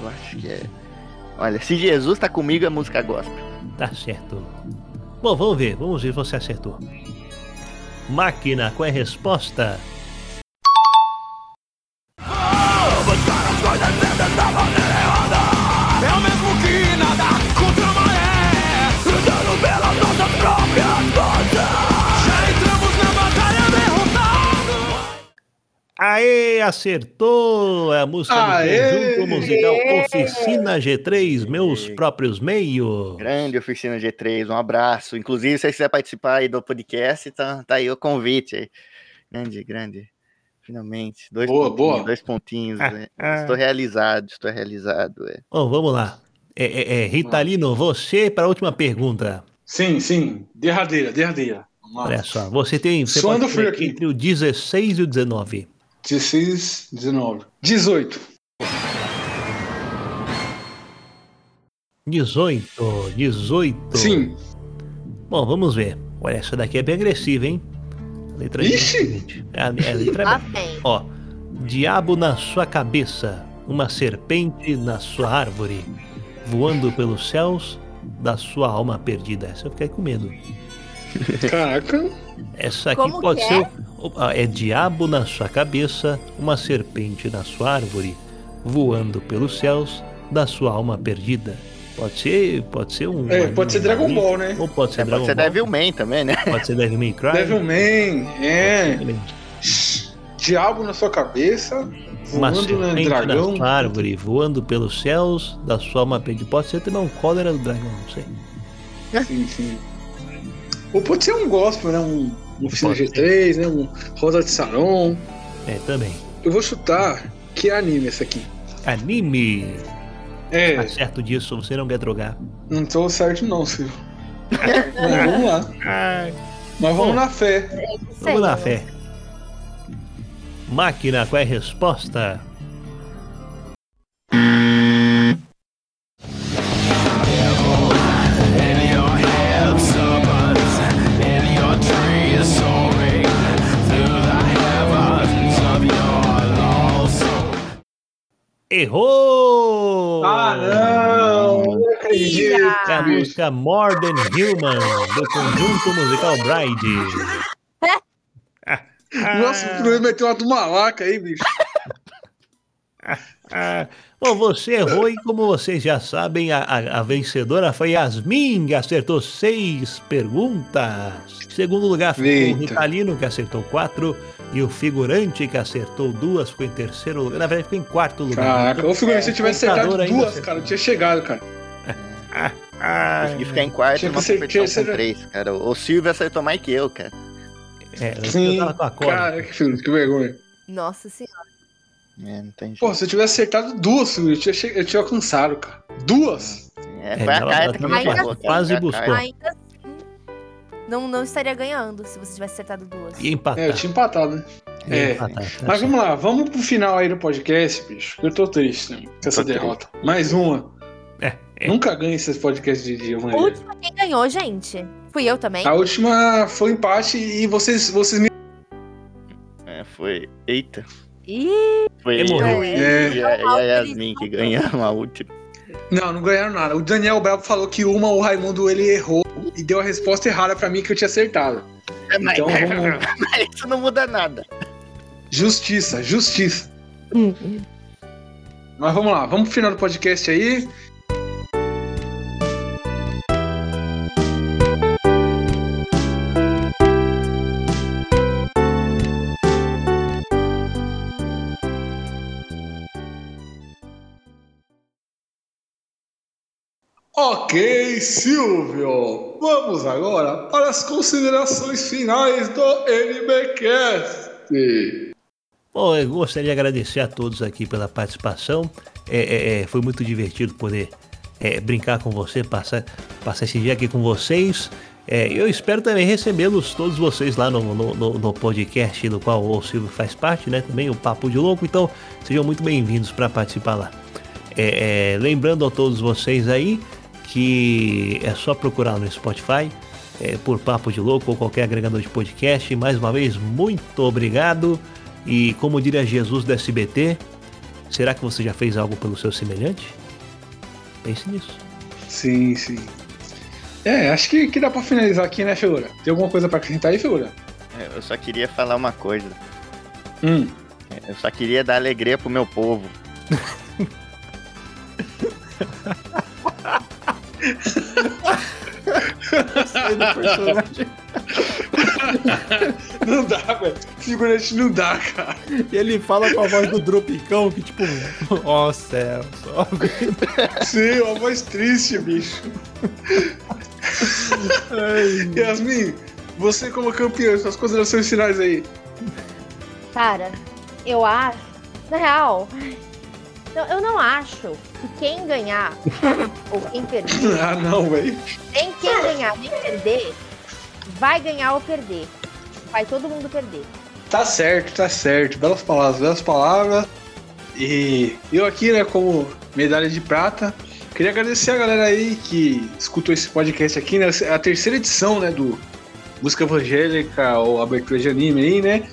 acho que é... Olha, se Jesus tá comigo, a música gospel. Tá certo. Bom, vamos ver se você acertou. Máquina, qual é a resposta? É o mesmo que nadar contra a maré, lutando pela nossa própria força. Já entramos na batalha derrotada. Aê, acertou! É a música do conjunto musical Oficina G3, Meus Próprios Meios. Grande Oficina G3, um abraço. Inclusive, se você quiser participar aí do podcast, tá aí o convite aí. Grande. Finalmente, dois pontinhos. Estou realizado. Bom, vamos lá. Ritalino, você para a última pergunta. Sim. Derradeira. Olha só, você tem entre o 16 e o 19. 18. Sim. Bom, vamos ver. Olha, essa daqui é bem agressiva, hein? Letra Ixi! Letra B. Ó, diabo na sua cabeça, uma serpente na sua árvore, voando pelos céus da sua alma perdida. Essa eu fiquei com medo. Caraca! Essa aqui como pode ser... É diabo na sua cabeça, uma serpente na sua árvore, voando pelos céus da sua alma perdida. Pode ser um... É, pode ser Dragon Ball, né? Ou pode ser Dragon Ball. Pode ser Devilman também, né? Pode ser Devilman Cry. Devilman, é. Diabo na sua cabeça, voando no dragão. Uma árvore voando pelos céus da sua alma perdida. Pode ser também um cólera do dragão, não sei. É. Sim, sim. Ou pode ser um gospel, né? Um Oficina G3, né? Um Rosa de Saron. É, também. Eu vou chutar que é anime essa aqui. Anime? É. Tá certo disso, você não quer drogar. Não tô certo não, Silvio. Mas vamos lá. Mas vamos na fé. Vamos na fé. Máquina, qual é a resposta? Errou! Ah, não acredito! É a música More Than Human, do conjunto musical Bride. Nossa, o problema é ter uma malaca aí, bicho. Bom, você errou e, como vocês já sabem, a vencedora foi Yasmin, que acertou 6 perguntas. Em segundo lugar ficou o Ritalino, que acertou 4, e o Figurante, que acertou 2, ficou em terceiro lugar. Na verdade, ficou em quarto lugar. Caraca, o Figurante, se eu tivesse acertado 2, cara, eu tinha chegado, cara. Consegui ficar em quarto, numa competição com 3, cara. O Silvio acertou mais que eu, cara. É, sim, eu tava com a corda. Cara, que vergonha. Nossa senhora. É, não tem jeito. Pô, se eu tivesse acertado 2, eu tinha alcançado, cara. 2? É, foi a carta que me pegou. Quase buscou. Ainda não estaria ganhando se você tivesse acertado 2. E empatado. É, eu tinha empatado, né? É. Empatado, tá. Mas vamos lá, vamos pro final aí do podcast, bicho. Eu tô triste, né, com essa derrota. Mais uma. É. Nunca ganho esses podcasts de dia, mano. A última quem ganhou, gente. Fui eu também. A última foi empate e vocês me... É, foi... Eita. Foi eu e a Yasmin que ganharam a última. Não ganharam nada. O Daniel Bravo falou que o Raimundo, ele errou e deu a resposta errada pra mim, que eu tinha acertado. Então, mas isso não muda nada. Justiça. Mas vamos lá, vamos pro final do podcast aí. Ok, Silvio, vamos agora para as considerações finais do NBcast. Bom, eu gostaria de agradecer a todos aqui pela participação. Foi muito divertido poder brincar com você, passar esse dia aqui com vocês. Eu espero também recebê-los, todos vocês, lá no podcast do qual o Silvio faz parte, né? Também o Papo de Louco. Então, sejam muito bem-vindos para participar lá. Lembrando a todos vocês aí que é só procurar no Spotify por Papo de Louco ou qualquer agregador de podcast. Mais uma vez, muito obrigado. E como diria Jesus do SBT, será que você já fez algo pelo seu semelhante? Pense nisso. Sim, sim. Acho que dá pra finalizar aqui, né, Figura? Tem alguma coisa pra acrescentar aí, Figura? Eu só queria falar uma coisa. Eu só queria dar alegria pro meu povo. Não dá, velho. Figurante não dá, cara. E ele fala com a voz do Dropicão, que tipo, ó céu, só. Sim, uma voz triste, bicho. Yasmin, você como campeã, suas considerações finais aí. Cara, eu acho. Na real. Eu não acho que quem ganhar ou quem perder... Ah, não, velho. Nem quem ganhar, nem perder, vai ganhar ou perder. Vai todo mundo perder. Tá certo. Belas palavras. E eu aqui, né, como medalha de prata, queria agradecer a galera aí que escutou esse podcast aqui, né? A terceira edição, né, do Música Evangélica ou Abertura de Anime aí, né?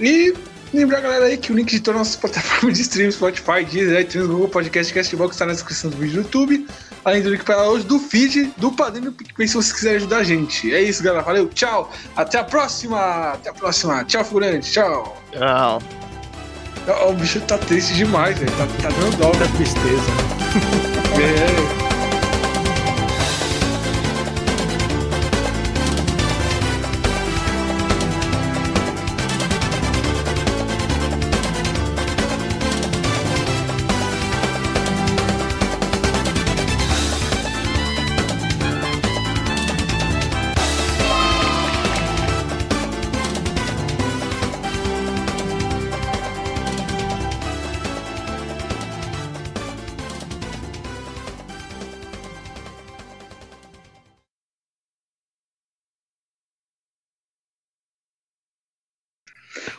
E... lembrar, galera, aí que o link de todas as nossas plataformas de stream, Spotify, Deezer, iTunes, Google Podcast, Castbox, está na descrição do vídeo do YouTube, além do link para hoje, do feed, do Padrinho, do PicPay, se você quiser ajudar a gente. É isso, galera. Valeu, tchau. Até a próxima. Tchau, figurante. Tchau. O bicho tá triste demais, velho. Tá dando dó da tristeza. É.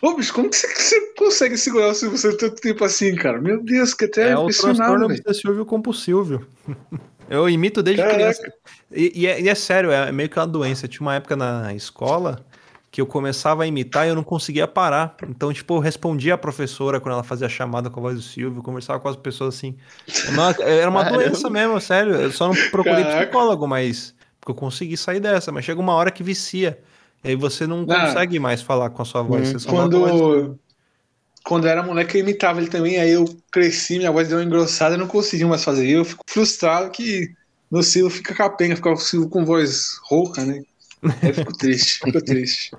Ô, bicho, como que você consegue segurar o Silvio Santos tanto tempo assim, cara? Meu Deus, que até é impressionado, velho. É o transtorno compulsivo. Eu imito desde criança. E é sério, é meio que uma doença. Tinha uma época na escola que eu começava a imitar e eu não conseguia parar. Então, tipo, eu respondia a professora quando ela fazia a chamada com a voz do Silvio, conversava com as pessoas assim. Era uma doença mesmo, sério. Eu só não procurei psicólogo, mas... Porque eu consegui sair dessa. Mas chega uma hora que vicia. E aí você não consegue mais falar com a sua voz. Você só quando eu era moleque, eu imitava ele também. Aí eu cresci, minha voz deu uma engrossada, eu não consegui mais fazer. Eu fico frustrado que meu Silvio fica capenga, fica com voz rouca, né? Aí eu fico triste, fico triste.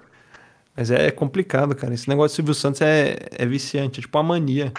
Mas é complicado, cara. Esse negócio do Silvio Santos é viciante, é tipo uma mania.